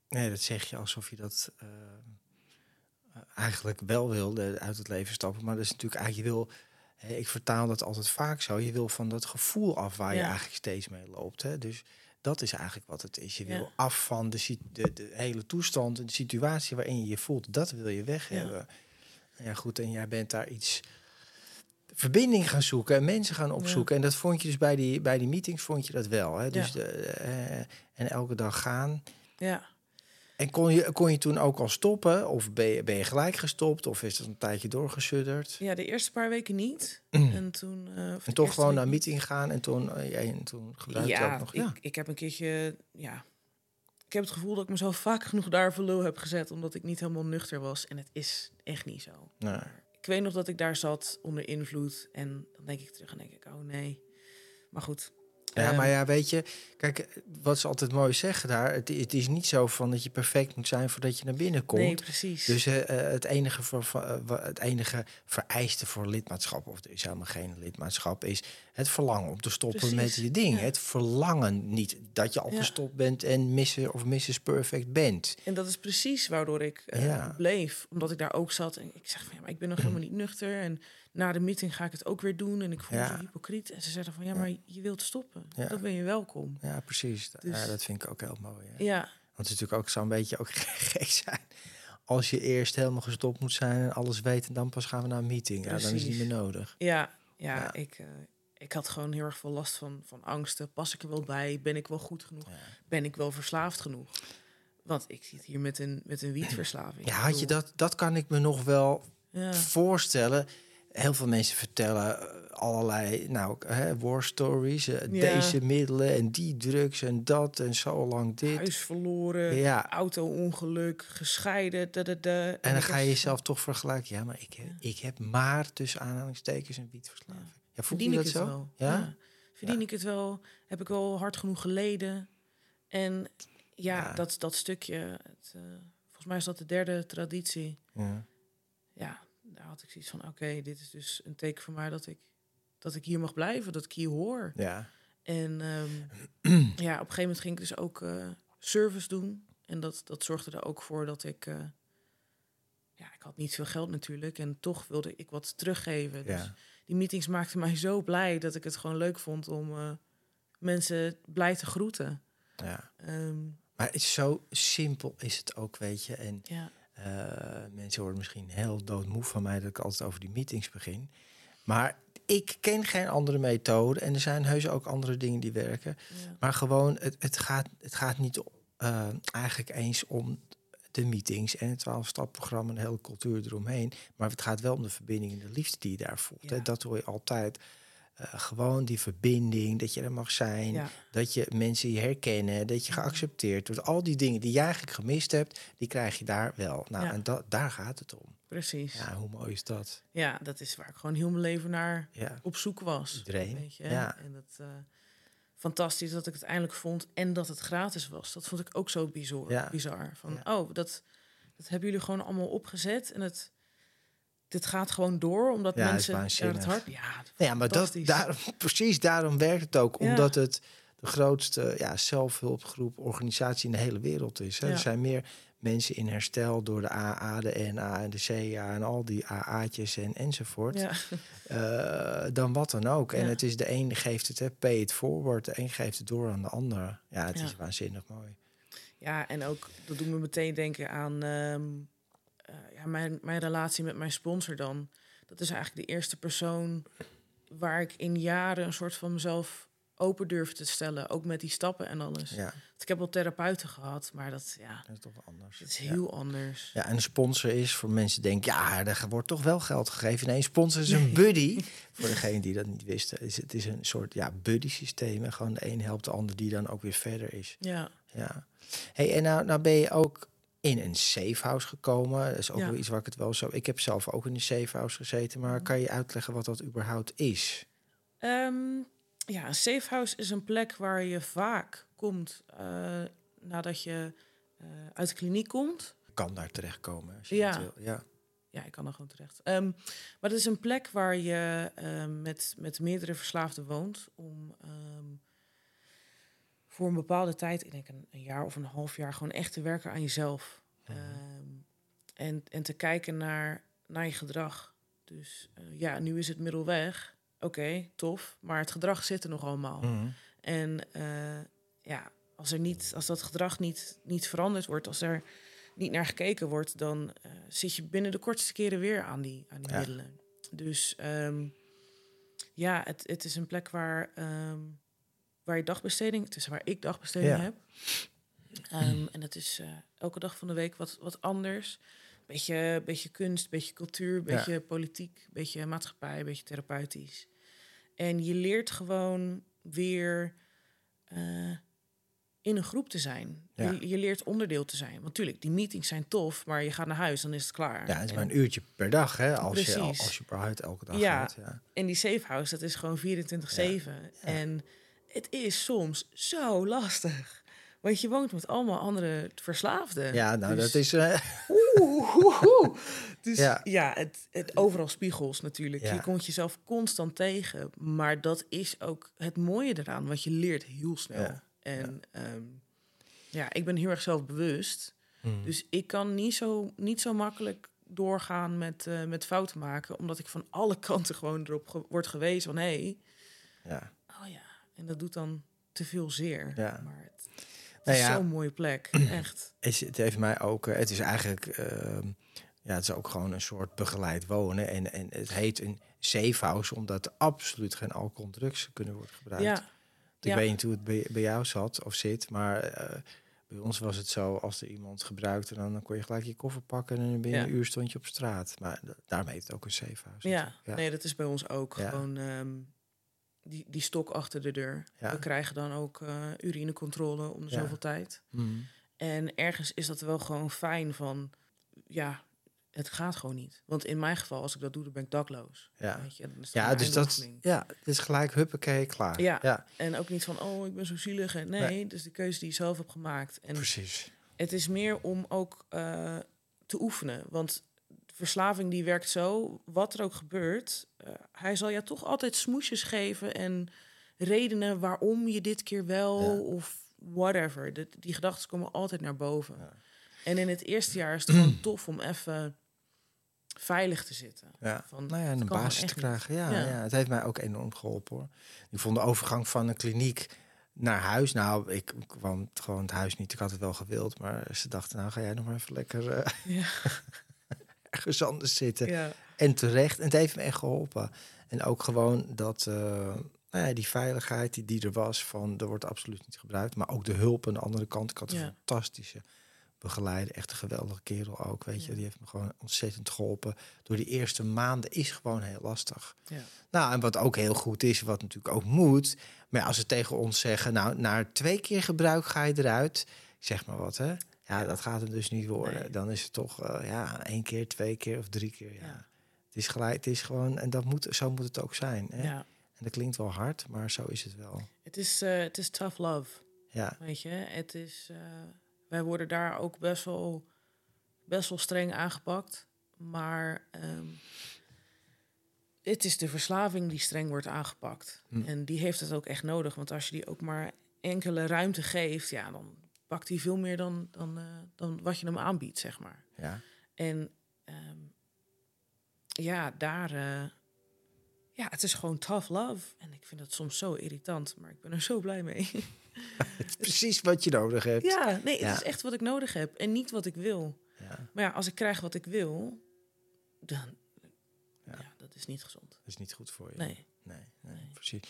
nee, dat zeg je alsof je dat... Uh... eigenlijk wel wilde uit het leven stappen, maar dat is natuurlijk eigenlijk, je wil, ik vertaal dat altijd vaak zo, je wil van dat gevoel af waar ja. je eigenlijk steeds mee loopt. Hè? Dus dat is eigenlijk wat het is. Je ja. wil af van de, de, de hele toestand, de situatie waarin je je voelt, dat wil je weg hebben. Ja. ja goed, en jij bent daar iets verbinding gaan zoeken en mensen gaan opzoeken. Ja. En dat vond je dus bij die, bij die meetings vond je dat wel. Hè? Dus ja. de, uh, en elke dag gaan. Ja. En kon je, kon je toen ook al stoppen? Of ben je, ben je gelijk gestopt? Of is dat een tijdje doorgesudderd? Ja, de eerste paar weken niet. Mm. En toen... Uh, en toch gewoon naar meeting gaan en toen, uh, jij, en toen gebruikte ja, ook nog. Ja, ik, ik heb een keertje... Ja, ik heb het gevoel dat ik mezelf vaak genoeg daar voor lul heb gezet... omdat ik niet helemaal nuchter was. En het is echt niet zo. Nee. Ik weet nog dat ik daar zat onder invloed. En dan denk ik terug en denk ik, oh nee. Maar goed... Ja, maar ja, weet je, kijk, wat ze altijd mooi zeggen daar... Het, het is niet zo van dat je perfect moet zijn voordat je naar binnen komt. Nee, precies. Dus uh, het, enige voor, uh, het enige vereiste voor lidmaatschap... of er is helemaal geen lidmaatschap... is het verlangen om te stoppen precies. met je ding. Ja. Het verlangen niet dat je al ja. gestopt bent... en missen of missus perfect bent. En dat is precies waardoor ik uh, ja. bleef. Omdat ik daar ook zat en ik zeg van... ja, maar ik ben nog helemaal niet nuchter... en na de meeting ga ik het ook weer doen en ik voel me ja. hypocriet. En ze zeggen van, ja, maar je wilt stoppen. Ja. Dan ben je welkom. Ja, precies. Dus... Ja, dat vind ik ook heel mooi. Hè? Ja. Want het is natuurlijk ook zo'n beetje ook gek zijn... als je eerst helemaal gestopt moet zijn en alles weet... en dan pas gaan we naar een meeting. Precies. Ja, dan is het niet meer nodig. Ja, ja, ja. Ik, uh, ik had gewoon heel erg veel last van, van angsten. Pas ik er wel bij? Ben ik wel goed genoeg? Ja. Ben ik wel verslaafd genoeg? Want ik zit hier met een, met een wietverslaving. Ja, had je dat, dat kan ik me nog wel ja. voorstellen... Heel veel mensen vertellen allerlei nou, hè, war stories. Uh, ja. Deze middelen en die drugs en dat en zo lang dit. Huis verloren, ja. auto-ongeluk, gescheiden. Da, da, da. En, en dan ga je jezelf toch vergelijken. Ja, maar ik heb, ja. ik heb maar tussen aanhalingstekens een wietverslaving. Ja, verdien ik dat het zo? Wel? Ja? Ja. Verdien ja. ik het wel? Heb ik wel hard genoeg geleden? En ja, ja. Dat, dat stukje. Het, uh, volgens mij is dat de derde traditie. Ja. ja. Daar had ik zoiets van, oké, okay, dit is dus een teken voor mij dat ik dat ik hier mag blijven, dat ik hier hoor. Ja. En um, ja, op een gegeven moment ging ik dus ook uh, service doen. En dat, dat zorgde er ook voor dat ik... Uh, ja, ik had niet veel geld natuurlijk en toch wilde ik wat teruggeven. Dus ja. die meetings maakten mij zo blij dat ik het gewoon leuk vond om uh, mensen blij te groeten. Ja. Um, maar zo simpel is het ook, weet je. En ja. Uh, mensen worden misschien heel doodmoe van mij... dat ik altijd over die meetings begin. Maar ik ken geen andere methode. En er zijn heus ook andere dingen die werken. Ja. Maar gewoon, het, het, gaat, het gaat niet uh, eigenlijk eens om de meetings... en het twaalf-stap-programma en de hele cultuur eromheen. Maar het gaat wel om de verbinding en de liefde die je daar voelt. Ja. Hè? Dat hoor je altijd. Uh, gewoon die verbinding, dat je er mag zijn... Ja. dat je mensen je herkennen, dat je geaccepteerd wordt. Al die dingen die je eigenlijk gemist hebt, die krijg je daar wel. Nou, ja. En da- daar gaat het om. Precies. Ja, hoe mooi is dat? Ja, dat is waar ik gewoon heel mijn leven naar ja. op zoek was. Iedereen. Weet je, ja. En dat, uh, fantastisch dat ik het eindelijk vond en dat het gratis was. Dat vond ik ook zo bizar. Ja. bizar. Van, ja. oh, dat, dat hebben jullie gewoon allemaal opgezet en het... Dit gaat gewoon door, omdat ja, mensen het ja, het hart... Ja, dat ja maar dat, daarom, precies daarom werkt het ook. Ja. Omdat het de grootste ja, zelfhulpgroep, organisatie in de hele wereld is. Hè. Ja. Er zijn meer mensen in herstel door de A A, de N A en de C A... en al die A A'tjes en, enzovoort. Ja. Uh, dan wat dan ook. Ja. En het is de een geeft het, hè, pay it forward. De een geeft het door aan de ander. Ja, het ja. is waanzinnig mooi. Ja, en ook, dat doet me meteen denken aan... Um, Uh, ja, mijn, mijn relatie met mijn sponsor dan. Dat is eigenlijk de eerste persoon waar ik in jaren een soort van mezelf open durf te stellen. Ook met die stappen en alles. Ja. Want ik heb wel therapeuten gehad, maar dat, ja, dat is toch anders. Dat is heel ja. anders. Ja, en een sponsor is voor mensen die denken, ja, er wordt toch wel geld gegeven. Nee, een sponsor is een buddy. Nee. Voor degene die dat niet wisten. Is, het is een soort ja, buddy systeem. En gewoon de een helpt de ander die dan ook weer verder is. Ja. ja. Hey, en nou, nou ben je ook... in een safehouse gekomen. Dat is ook ja. wel iets waar ik het wel zo... Ik heb zelf ook in een safehouse gezeten... maar kan je uitleggen wat dat überhaupt is? Um, ja, een safehouse is een plek waar je vaak komt... Uh, nadat je uh, uit de kliniek komt. Je kan daar terechtkomen als je ja. dat wil. Ja. ja, ik kan er gewoon terecht. Um, maar het is een plek waar je uh, met, met meerdere verslaafden woont... om um, voor een bepaalde tijd, ik denk een, een jaar of een half jaar... gewoon echt te werken aan jezelf. Ja. Um, en, en te kijken naar, naar je gedrag. Dus uh, ja, nu is het middel weg. Oké, okay, tof. Maar het gedrag zit er nog allemaal. Mm-hmm. En uh, ja, als, er niet, als dat gedrag niet, niet veranderd wordt... als er niet naar gekeken wordt... dan uh, zit je binnen de kortste keren weer aan die, aan die ja. middelen. Dus um, ja, het, het is een plek waar... Um, waar je dagbesteding, het is waar ik dagbesteding ja. heb. Um, en dat is uh, elke dag van de week wat, wat anders. Beetje, beetje kunst, beetje cultuur, beetje ja. politiek, beetje maatschappij, beetje therapeutisch. En je leert gewoon weer uh, in een groep te zijn. Ja. Je, je leert onderdeel te zijn. Want tuurlijk, die meetings zijn tof, maar je gaat naar huis, dan is het klaar. Ja, het is maar een uurtje per dag, hè? Als je, als je per huid elke dag ja. gaat. Ja, en die Safehouse, dat is gewoon vierentwintig zeven. Ja. Ja. En het is soms zo lastig. Want je woont met allemaal andere verslaafden. Ja, nou dus, dat is... Uh... Oeh, oeh, oeh. Dus ja, ja het, het overal spiegels natuurlijk. Ja. Je komt jezelf constant tegen. Maar dat is ook het mooie eraan. Want je leert heel snel. Ja. En ja. Um, ja, ik ben heel erg zelfbewust. Mm. Dus ik kan niet zo, niet zo makkelijk doorgaan met, uh, met fouten maken. Omdat ik van alle kanten gewoon erop ge- word gewezen. Van, hé, hey, ja. oh ja. En dat doet dan te veel zeer. Ja. Maar het, Nou ja, zo'n mooie plek, echt. Is, het heeft mij ook. Het is eigenlijk, uh, ja, het is ook gewoon een soort begeleid wonen en en het heet een safehouse omdat er absoluut geen alcohol en drugs kunnen worden gebruikt. Ja. Ik ja. weet niet hoe het bij, bij jou zat of zit, maar uh, bij ons was het zo als er iemand gebruikte, dan, dan kon je gelijk je koffer pakken en binnen ja. een uur stond je op straat. Maar d- daarmee heet het ook een safehouse. Ja. ja, nee, dat is bij ons ook ja. gewoon. Um, Die, die stok achter de deur. Ja. We krijgen dan ook uh, urinecontrole om de ja. zoveel tijd. Mm. En ergens is dat wel gewoon fijn van... Ja, het gaat gewoon niet. Want in mijn geval, als ik dat doe, dan ben ik dakloos. Ja, weet je, dan is dat ja dus dat ja, het is gelijk huppakee, klaar. Ja. ja, en ook niet van, oh, ik ben zo zielig. En nee, nee, dus de keuze die je zelf hebt gemaakt. En precies. Het is meer om ook uh, te oefenen. Want... verslaving die werkt zo, wat er ook gebeurt... Uh, hij zal je toch altijd smoesjes geven en redenen waarom je dit keer wel ja. of whatever. De, die gedachten komen altijd naar boven. Ja. En in het eerste jaar is het gewoon tof om even veilig te zitten. Ja. Van, nou ja, en een basis te krijgen. Ja, ja. ja, het heeft mij ook enorm geholpen, hoor. Ik vond de overgang van een kliniek naar huis. Nou, ik kwam gewoon het huis niet. Ik had het wel gewild, maar ze dachten... nou, ga jij nog maar even lekker... Uh, ja. ergens anders zitten. Ja. En terecht. En het heeft me echt geholpen. En ook gewoon dat... Uh, nou ja, die veiligheid die, die er was... van er wordt absoluut niet gebruikt. Maar ook de hulp aan de andere kant. Ik had een ja. fantastische begeleider. Echt een geweldige kerel ook. Weet ja. je, die heeft me gewoon ontzettend geholpen. Door die eerste maanden is gewoon heel lastig. Ja. Nou, en wat ook heel goed is... wat natuurlijk ook moet... maar als ze tegen ons zeggen... nou, na twee keer gebruik ga je eruit. Zeg maar wat, hè? Ja, dat gaat het dus niet worden. Nee. Dan is het toch uh, ja, één keer, twee keer of drie keer. Ja. Ja. Het is gelijk, het is gewoon... En dat moet, zo moet het ook zijn. Hè? Ja. En dat klinkt wel hard, maar zo is het wel. Het is, uh, het is tough love. Ja. Weet je, het is... Uh, wij worden daar ook best wel, best wel streng aangepakt. Maar um, het is de verslaving die streng wordt aangepakt. Hm. En die heeft het ook echt nodig. Want als je die ook maar enkele ruimte geeft, ja, dan... pakt hij veel meer dan, dan, uh, dan wat je hem aanbiedt, zeg maar. Ja. En um, ja, daar... Uh, ja, het is gewoon tough love. En ik vind dat soms zo irritant, maar ik ben er zo blij mee. Het is precies wat je nodig hebt. Ja, nee, het ja. is echt wat ik nodig heb en niet wat ik wil. Ja. Maar ja, als ik krijg wat ik wil, dan... Ja, ja dat is niet gezond. Dat is niet goed voor je. Nee. Nee, nee, nee, precies.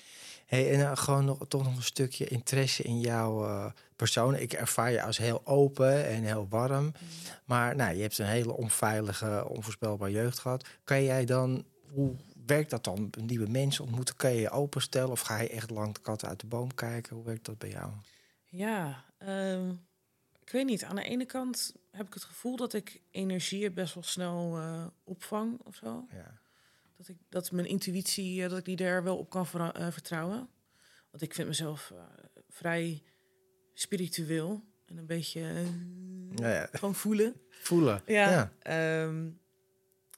Hey, en uh, gewoon nog, toch nog een stukje interesse in jouw uh, persoon. Ik ervaar je als heel open en heel warm. Mm. Maar nou, je hebt een hele onveilige, onvoorspelbare jeugd gehad. Kan jij dan, hoe werkt dat dan? Nieuwe mensen ontmoeten, kan je je openstellen? Of ga je echt lang de kat uit de boom kijken? Hoe werkt dat bij jou? Ja, um, ik weet niet. Aan de ene kant heb ik het gevoel dat ik energie best wel snel uh, opvang of zo. Ja. Dat, ik, dat mijn intuïtie, dat ik die daar wel op kan ver, uh, vertrouwen. Want ik vind mezelf uh, vrij spiritueel. En een beetje uh, ja, ja. gewoon voelen. Voelen, ja. ja. Um,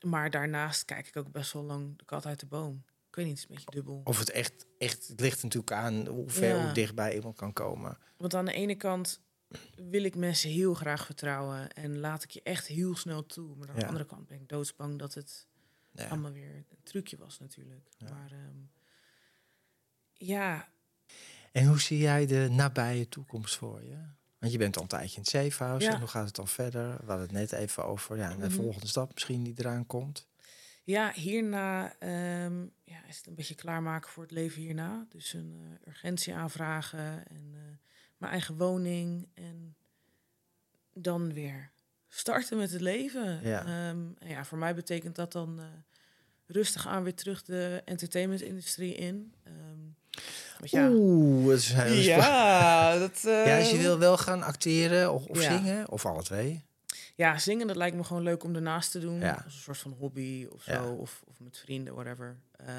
maar daarnaast kijk ik ook best wel lang de kat uit de boom. Ik weet niet, het is een beetje dubbel. Of het echt, echt het ligt natuurlijk aan hoe ver, ja. hoe dichtbij iemand kan komen. Want aan de ene kant wil ik mensen heel graag vertrouwen. En laat ik je echt heel snel toe. Maar aan ja. de andere kant ben ik doodsbang dat het... Ja. allemaal weer een trucje was natuurlijk. Ja. Maar um, ja. En hoe zie jij de nabije toekomst voor je? Want je bent al een tijdje in het Safehouse. Ja. En hoe gaat het dan verder? We hadden het net even over ja, de mm-hmm. volgende stap misschien die eraan komt. Ja, hierna um, ja, is het een beetje klaarmaken voor het leven hierna. Dus een uh, urgentie aanvragen en uh, mijn eigen woning en dan weer starten met het leven. Ja. Um, ja, voor mij betekent dat dan uh, rustig aan weer terug de entertainmentindustrie in. Um, ja. Oeh, dat is heel ja, dat, uh... ja, dus je wil wel gaan acteren of, of ja. zingen, of alle twee? Ja, zingen, dat lijkt me gewoon leuk om daarnaast te doen. Ja. Als een soort van hobby of zo, ja. of, of met vrienden, whatever.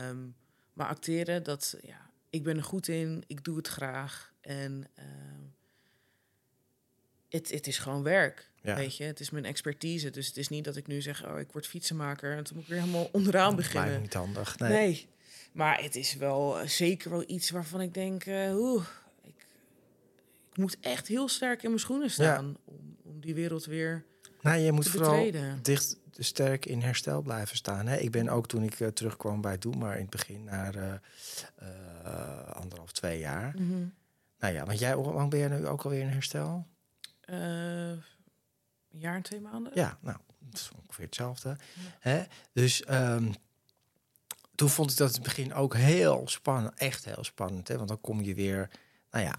Um, maar acteren, dat, ja, ik ben er goed in, ik doe het graag. En het um, is gewoon werk, ja. weet je. Het is mijn expertise, dus het is niet dat ik nu zeg... oh, ik word fietsenmaker en toen moet ik weer helemaal onderaan dat beginnen. Dat niet handig, nee. nee. Maar het is wel uh, zeker wel iets waarvan ik denk... Uh, oeh, ik, ik moet echt heel sterk in mijn schoenen staan... Ja. Om, om die wereld weer... Nou, je moet vooral betreden. dicht sterk in herstel blijven staan. Hè? Ik ben ook toen ik uh, terugkwam bij Doe Maar in het begin naar uh, uh, anderhalf, twee jaar. Mm-hmm. Nou ja, want jij, hoe lang ben jij nu ook alweer in herstel? Uh, een jaar en twee maanden. Ja, nou, dat is ongeveer hetzelfde. Ja. Hè? Dus um, toen vond ik dat in het begin ook heel spannend. Echt heel spannend, hè? Want dan kom je weer... Nou ja,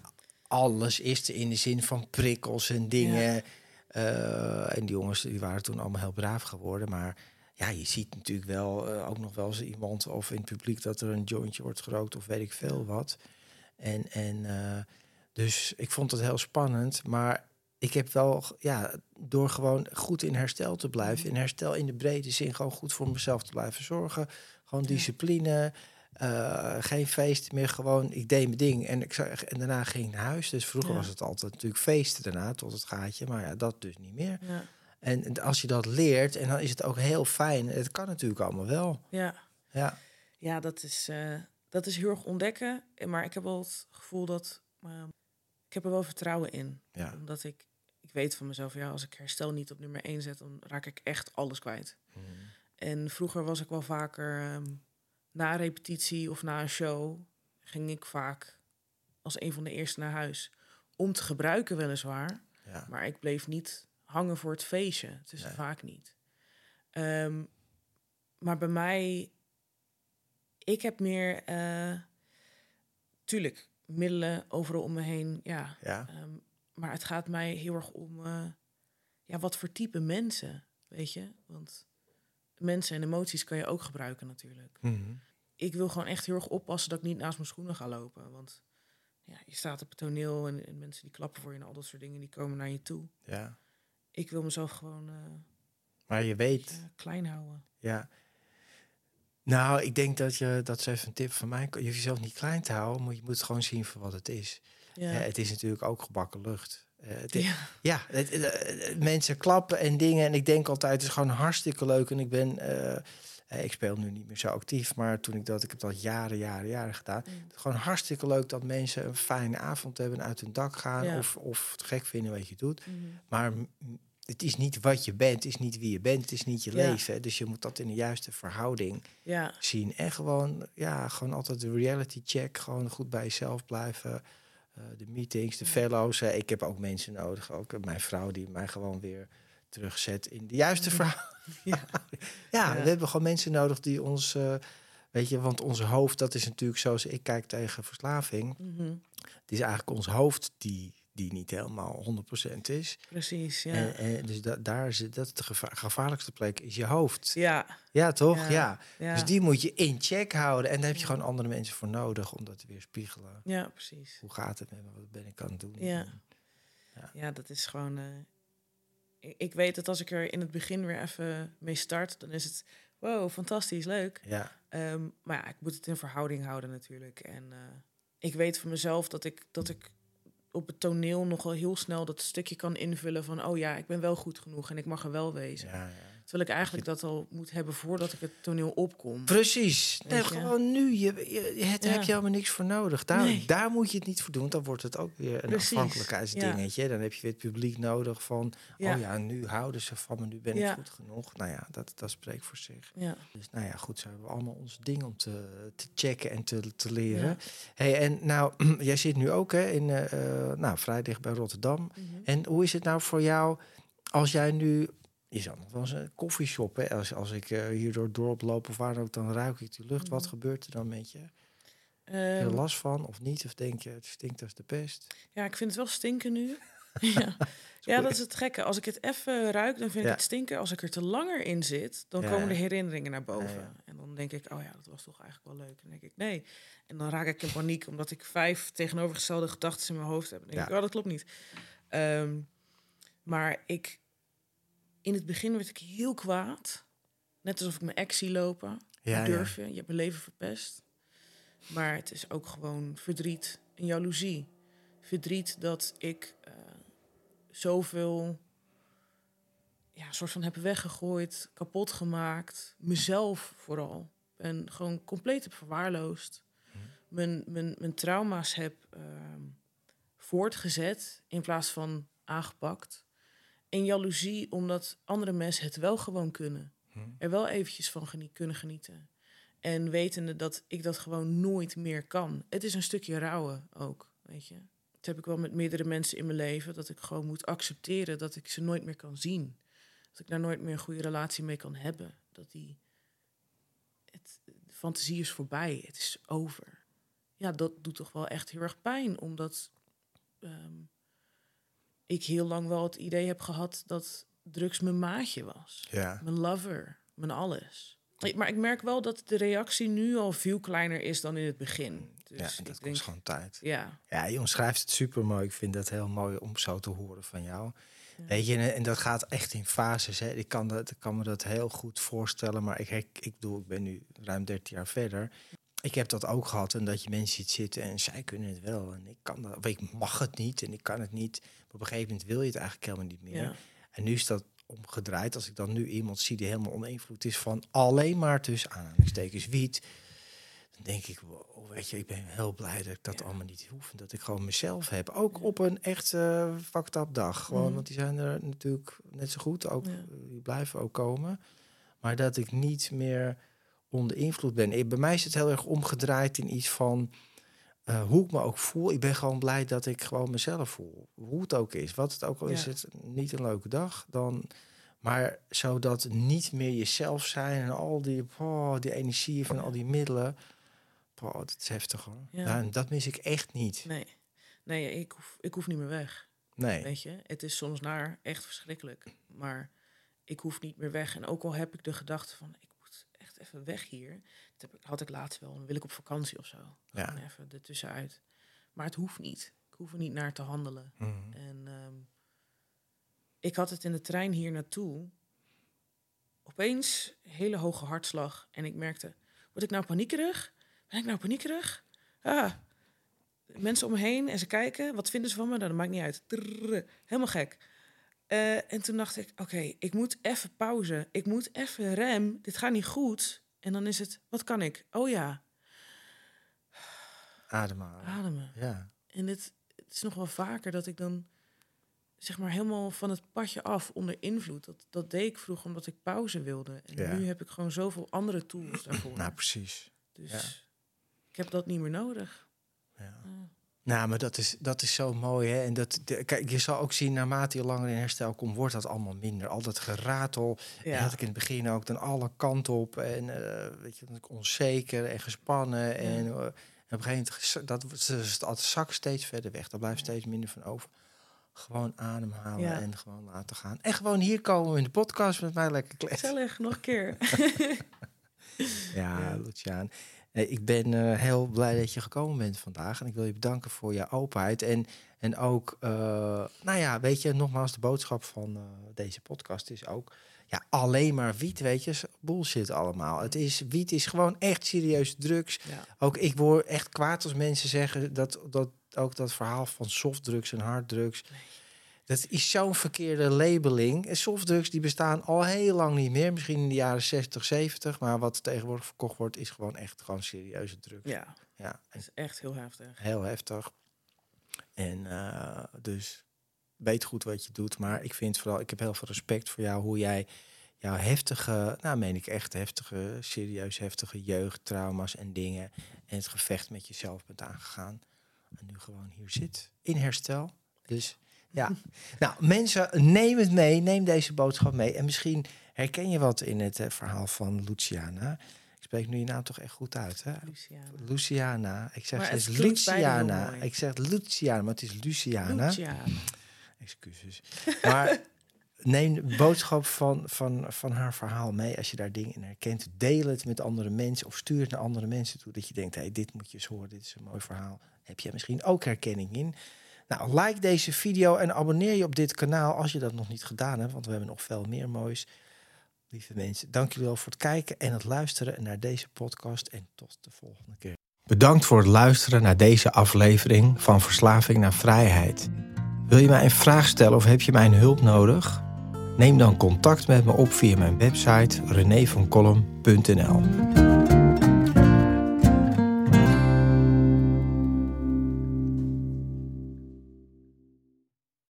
alles is er in de zin van prikkels en dingen... Ja. Uh, en die jongens die waren toen allemaal heel braaf geworden. Maar ja, je ziet natuurlijk wel uh, ook nog wel eens iemand... of in het publiek dat er een jointje wordt gerookt of weet ik veel wat. En, en uh, dus ik vond het heel spannend. Maar ik heb wel, ja, door gewoon goed in herstel te blijven... in herstel in de brede zin gewoon goed voor mezelf te blijven zorgen. Gewoon discipline, uh, geen feest meer. Gewoon, ik deed mijn ding en, ik zag, en daarna ging ik naar huis. Dus vroeger ja. was het altijd natuurlijk feesten daarna tot het gaatje. Maar ja, dat dus niet meer. Ja. En als je dat leert, en dan is het ook heel fijn. Het kan natuurlijk allemaal wel. Ja, ja. ja dat is... Uh... Dat is heel erg ontdekken, maar ik heb wel het gevoel dat... Uh, ik heb er wel vertrouwen in. Ja. Omdat ik, ik weet van mezelf, ja, als ik herstel niet op nummer één zet... dan raak ik echt alles kwijt. Mm. En vroeger was ik wel vaker... Um, na een repetitie of na een show... ging ik vaak als een van de eerste naar huis. Om te gebruiken weliswaar, ja. maar ik bleef niet hangen voor het feestje. Het is nee. vaak niet. Um, maar bij mij... Ik heb meer, uh, tuurlijk, middelen overal om me heen, ja. ja. Um, maar het gaat mij heel erg om, uh, ja, wat voor type mensen, weet je? Want mensen en emoties kan je ook gebruiken natuurlijk. Mm-hmm. Ik wil gewoon echt heel erg oppassen dat ik niet naast mijn schoenen ga lopen. Want ja, je staat op het toneel en, en mensen die klappen voor je en al dat soort dingen, die komen naar je toe. Ja. Ik wil mezelf gewoon uh, maar je weet. Beetje, uh, klein houden. Ja. Nou, ik denk dat je, dat is even een tip van mij. Je hoeft jezelf niet klein te houden, maar je moet het gewoon zien voor wat het is. Ja. Eh, het is natuurlijk ook gebakken lucht. Eh, het, ja, ja het, het, het, het, mensen klappen en dingen. En ik denk altijd, het is gewoon hartstikke leuk. En ik ben, uh, ik speel nu niet meer zo actief, maar toen ik dat, ik heb dat jaren, jaren, jaren gedaan. Mm. Het is gewoon hartstikke leuk dat mensen een fijne avond hebben, uit hun dak gaan ja. of, of het gek vinden wat je doet. Mm. Maar... Het is niet wat je bent, het is niet wie je bent, het is niet je ja. leven. Dus je moet dat in de juiste verhouding ja. zien. En gewoon, ja, gewoon altijd de reality check, gewoon goed bij jezelf blijven. Uh, de meetings, de fellows. Uh, ik heb ook mensen nodig, ook mijn vrouw die mij gewoon weer terugzet in de juiste ja. verhouding. Ja. ja, ja, we hebben gewoon mensen nodig die ons, uh, weet je, want ons hoofd, dat is natuurlijk zoals ik kijk tegen verslaving. Mm-hmm. Het is eigenlijk ons hoofd die... die niet helemaal honderd procent is. Precies, ja. En, en dus da- daar is dat de gevaar, gevaarlijkste plek, is je hoofd. Ja. Ja, toch? Ja, ja. ja. Dus die moet je in check houden. En daar heb je gewoon andere mensen voor nodig om dat te weerspiegelen. Ja, precies. Hoe gaat het met me? Wat ben ik aan het doen? Ja, ja. ja dat is gewoon... Uh, ik, ik weet dat als ik er in het begin weer even mee start... dan is het, wow, fantastisch, leuk. Ja. Um, maar ja, ik moet het in verhouding houden natuurlijk. En uh, ik weet van mezelf dat ik... Dat ik op het toneel nogal heel snel dat stukje kan invullen van... oh ja, ik ben wel goed genoeg en ik mag er wel wezen. Ja, ja. Terwijl ik eigenlijk dat al moet hebben voordat ik het toneel opkom. Precies. Nee, gewoon nu. Je, je, het, ja. heb je helemaal niks voor nodig. Daar, nee. daar moet je het niet voor doen. Dan wordt het ook weer een Precies. afhankelijkheidsdingetje. Ja. Dan heb je weer het publiek nodig van... Ja. oh ja, nu houden ze van me, nu ben ja. ik goed genoeg. Nou ja, dat, dat spreekt voor zich. Ja. Dus nou ja, goed, zo hebben we allemaal ons ding om te, te checken en te, te leren. Ja. Hey, en nou, jij zit nu ook hè, in, uh, nou, vrij dicht bij Rotterdam. Mm-hmm. En hoe is het nou voor jou als jij nu... Je zou nog wel eens een koffieshop, hè? Als, als ik uh, hier door het dorp loop of waar ook, dan ruik ik die lucht. Wat gebeurt er dan met je? Um, heb je er last van of niet? Of denk je, het stinkt als de pest? Ja, ik vind het wel stinken nu. Ja. Ja, dat is het gekke. Als ik het even ruik, dan vind ik ja. het stinken. Als ik er te langer in zit, dan ja. komen de herinneringen naar boven. Ja, ja. En dan denk ik, oh ja, dat was toch eigenlijk wel leuk. En dan denk ik, nee. En dan raak ik in paniek, omdat ik vijf tegenovergestelde gedachten in mijn hoofd heb. En dan denk ja. ik, oh, dat klopt niet. Um, maar ik... In het begin werd ik heel kwaad. Net alsof ik mijn ex zie lopen. Ja, durf je, ja. je hebt mijn leven verpest. Maar het is ook gewoon verdriet en jaloezie. Verdriet dat ik... Uh, zoveel ja, soort van heb weggegooid, kapot gemaakt. Mezelf vooral. En gewoon compleet heb verwaarloosd. Mm. Mijn, mijn, mijn trauma's heb uh, voortgezet in plaats van aangepakt. En jaloezie omdat andere mensen het wel gewoon kunnen. Mm. Er wel eventjes van genie- kunnen genieten. En wetende dat ik dat gewoon nooit meer kan. Het is een stukje rouwen ook, weet je. Dat heb ik wel met meerdere mensen in mijn leven. Dat ik gewoon moet accepteren dat ik ze nooit meer kan zien. Dat ik daar nooit meer een goede relatie mee kan hebben. Dat die... Het, de fantasie is voorbij. Het is over. Ja, dat doet toch wel echt heel erg pijn. Omdat um, ik heel lang wel het idee heb gehad... dat drugs mijn maatje was. Ja. Mijn lover. Mijn alles. Maar ik merk wel dat de reactie nu al veel kleiner is dan in het begin. Dus ja, en dat denk... kost gewoon tijd. Ja, ja jongens, schrijft het supermooi. Ik vind dat heel mooi om zo te horen van jou. Ja. Weet je, en, en dat gaat echt in fases. Hè. Ik kan, dat, ik kan me dat heel goed voorstellen. Maar ik, ik, ik bedoel, ik ben nu ruim dertien jaar verder. Ik heb dat ook gehad. En dat je mensen ziet zitten en zij kunnen het wel. En ik kan dat, of ik mag het niet en ik kan het niet. Maar op een gegeven moment wil je het eigenlijk helemaal niet meer. Ja. En nu is dat... omgedraaid, als ik dan nu iemand zie die helemaal onbeïnvloed is van alleen maar tussen aanhalingstekens wiet, dan denk ik, wow, weet je, ik ben heel blij dat ik dat ja. allemaal niet hoef en dat ik gewoon mezelf heb. Ook ja. op een echt uh, fucked up dag, gewoon, mm. want die zijn er natuurlijk net zo goed, ook ja. die blijven ook komen, maar dat ik niet meer onder invloed ben. Ik, bij mij is het heel erg omgedraaid in iets van Uh, hoe ik me ook voel, ik ben gewoon blij dat ik gewoon mezelf voel. Hoe het ook is, wat het ook al ja. is, het niet een leuke dag. Dan, maar zodat niet meer jezelf zijn en al die, oh, die energie van al die middelen. Oh, dat is heftig hoor. Ja. Nou, dat mis ik echt niet. Nee, nee ik, hoef, ik hoef niet meer weg. Nee. Weet je, het is soms naar, echt verschrikkelijk. Maar ik hoef niet meer weg. En ook al heb ik de gedachte van... ik echt even weg hier. Dat had ik laatst wel. Dan wil ik op vakantie of zo. Ja. Gewoon even ertussenuit. Maar het hoeft niet. Ik hoef er niet naar te handelen. Mm-hmm. En um, ik had het in de trein hier naartoe. Opeens hele hoge hartslag. En ik merkte, word ik nou paniekerig? Ben ik nou paniekerig? Ah, mensen om me heen en ze kijken. Wat vinden ze van me? Nou, dat maakt niet uit. Trrr, helemaal gek. Uh, en toen dacht ik, oké, okay, ik moet even pauze. Ik moet even rem. Dit gaat niet goed. En dan is het, wat kan ik? Oh ja. Ademen. Ademen. Ja. En dit, het is nog wel vaker dat ik dan... zeg maar helemaal van het padje af onder invloed. Dat, dat deed ik vroeger omdat ik pauze wilde. En ja. nu heb ik gewoon zoveel andere tools daarvoor. Nou, precies. Dus ja. ik heb dat niet meer nodig. Ja. Uh. Nou, maar dat is, dat is zo mooi, hè. En dat, de, kijk, je zal ook zien, naarmate je langer in herstel komt, wordt dat allemaal minder. Al dat geratel, ja. dat had ik in het begin ook, dan alle kanten op. En uh, weet je, onzeker en gespannen. Ja. En uh, op een gegeven moment, dat, dat, dat zak steeds verder weg. Daar blijft steeds minder van over. Gewoon ademhalen ja. en gewoon laten gaan. En gewoon hier komen we in de podcast met mij lekker kletsen. Gezellig, nog een keer. ja, ja, Luciana. Ik ben uh, heel blij dat je gekomen bent vandaag. En ik wil je bedanken voor je openheid. En, en ook, uh, nou ja, weet je, nogmaals, de boodschap van uh, deze podcast is ook... ja, alleen maar wiet, weet je, bullshit allemaal. Het is, wiet is gewoon echt serieus drugs. Ja. Ook ik word echt kwaad als mensen zeggen... dat, dat ook dat verhaal van softdrugs en harddrugs... Nee. Dat is zo'n verkeerde labeling. En softdrugs die bestaan al heel lang niet meer. Misschien in de jaren zestig, zeventig. Maar wat tegenwoordig verkocht wordt, is gewoon echt gewoon serieuze drugs. Ja, ja. Dat is echt heel heftig. Heel heftig. En uh, dus weet goed wat je doet. Maar ik vind vooral, ik heb heel veel respect voor jou. Hoe jij jouw heftige, nou meen ik echt heftige, serieus heftige jeugdtrauma's en dingen. En het gevecht met jezelf bent aangegaan. En nu gewoon hier zit. In herstel. Dus... ja, nou mensen, neem het mee, neem deze boodschap mee. En misschien herken je wat in het eh, verhaal van Luciana. Ik spreek nu je naam toch echt goed uit, hè? Luciana. Luciana. Ik zeg, het is Luciana. Ik zeg Luciana, maar het is Luciana. Luciana. excuses. Maar neem de boodschap van, van, van haar verhaal mee. Als je daar dingen in herkent, deel het met andere mensen of stuur het naar andere mensen toe. Dat je denkt, hey, dit moet je eens horen, dit is een mooi verhaal. Heb jij misschien ook herkenning in? Nou, like deze video en abonneer je op dit kanaal als je dat nog niet gedaan hebt. Want we hebben nog veel meer moois. Lieve mensen, dank jullie wel voor het kijken en het luisteren naar deze podcast. En tot de volgende keer. Bedankt voor het luisteren naar deze aflevering van Verslaving naar Vrijheid. Wil je mij een vraag stellen of heb je mijn hulp nodig? Neem dan contact met me op via mijn website renevancollem punt n l.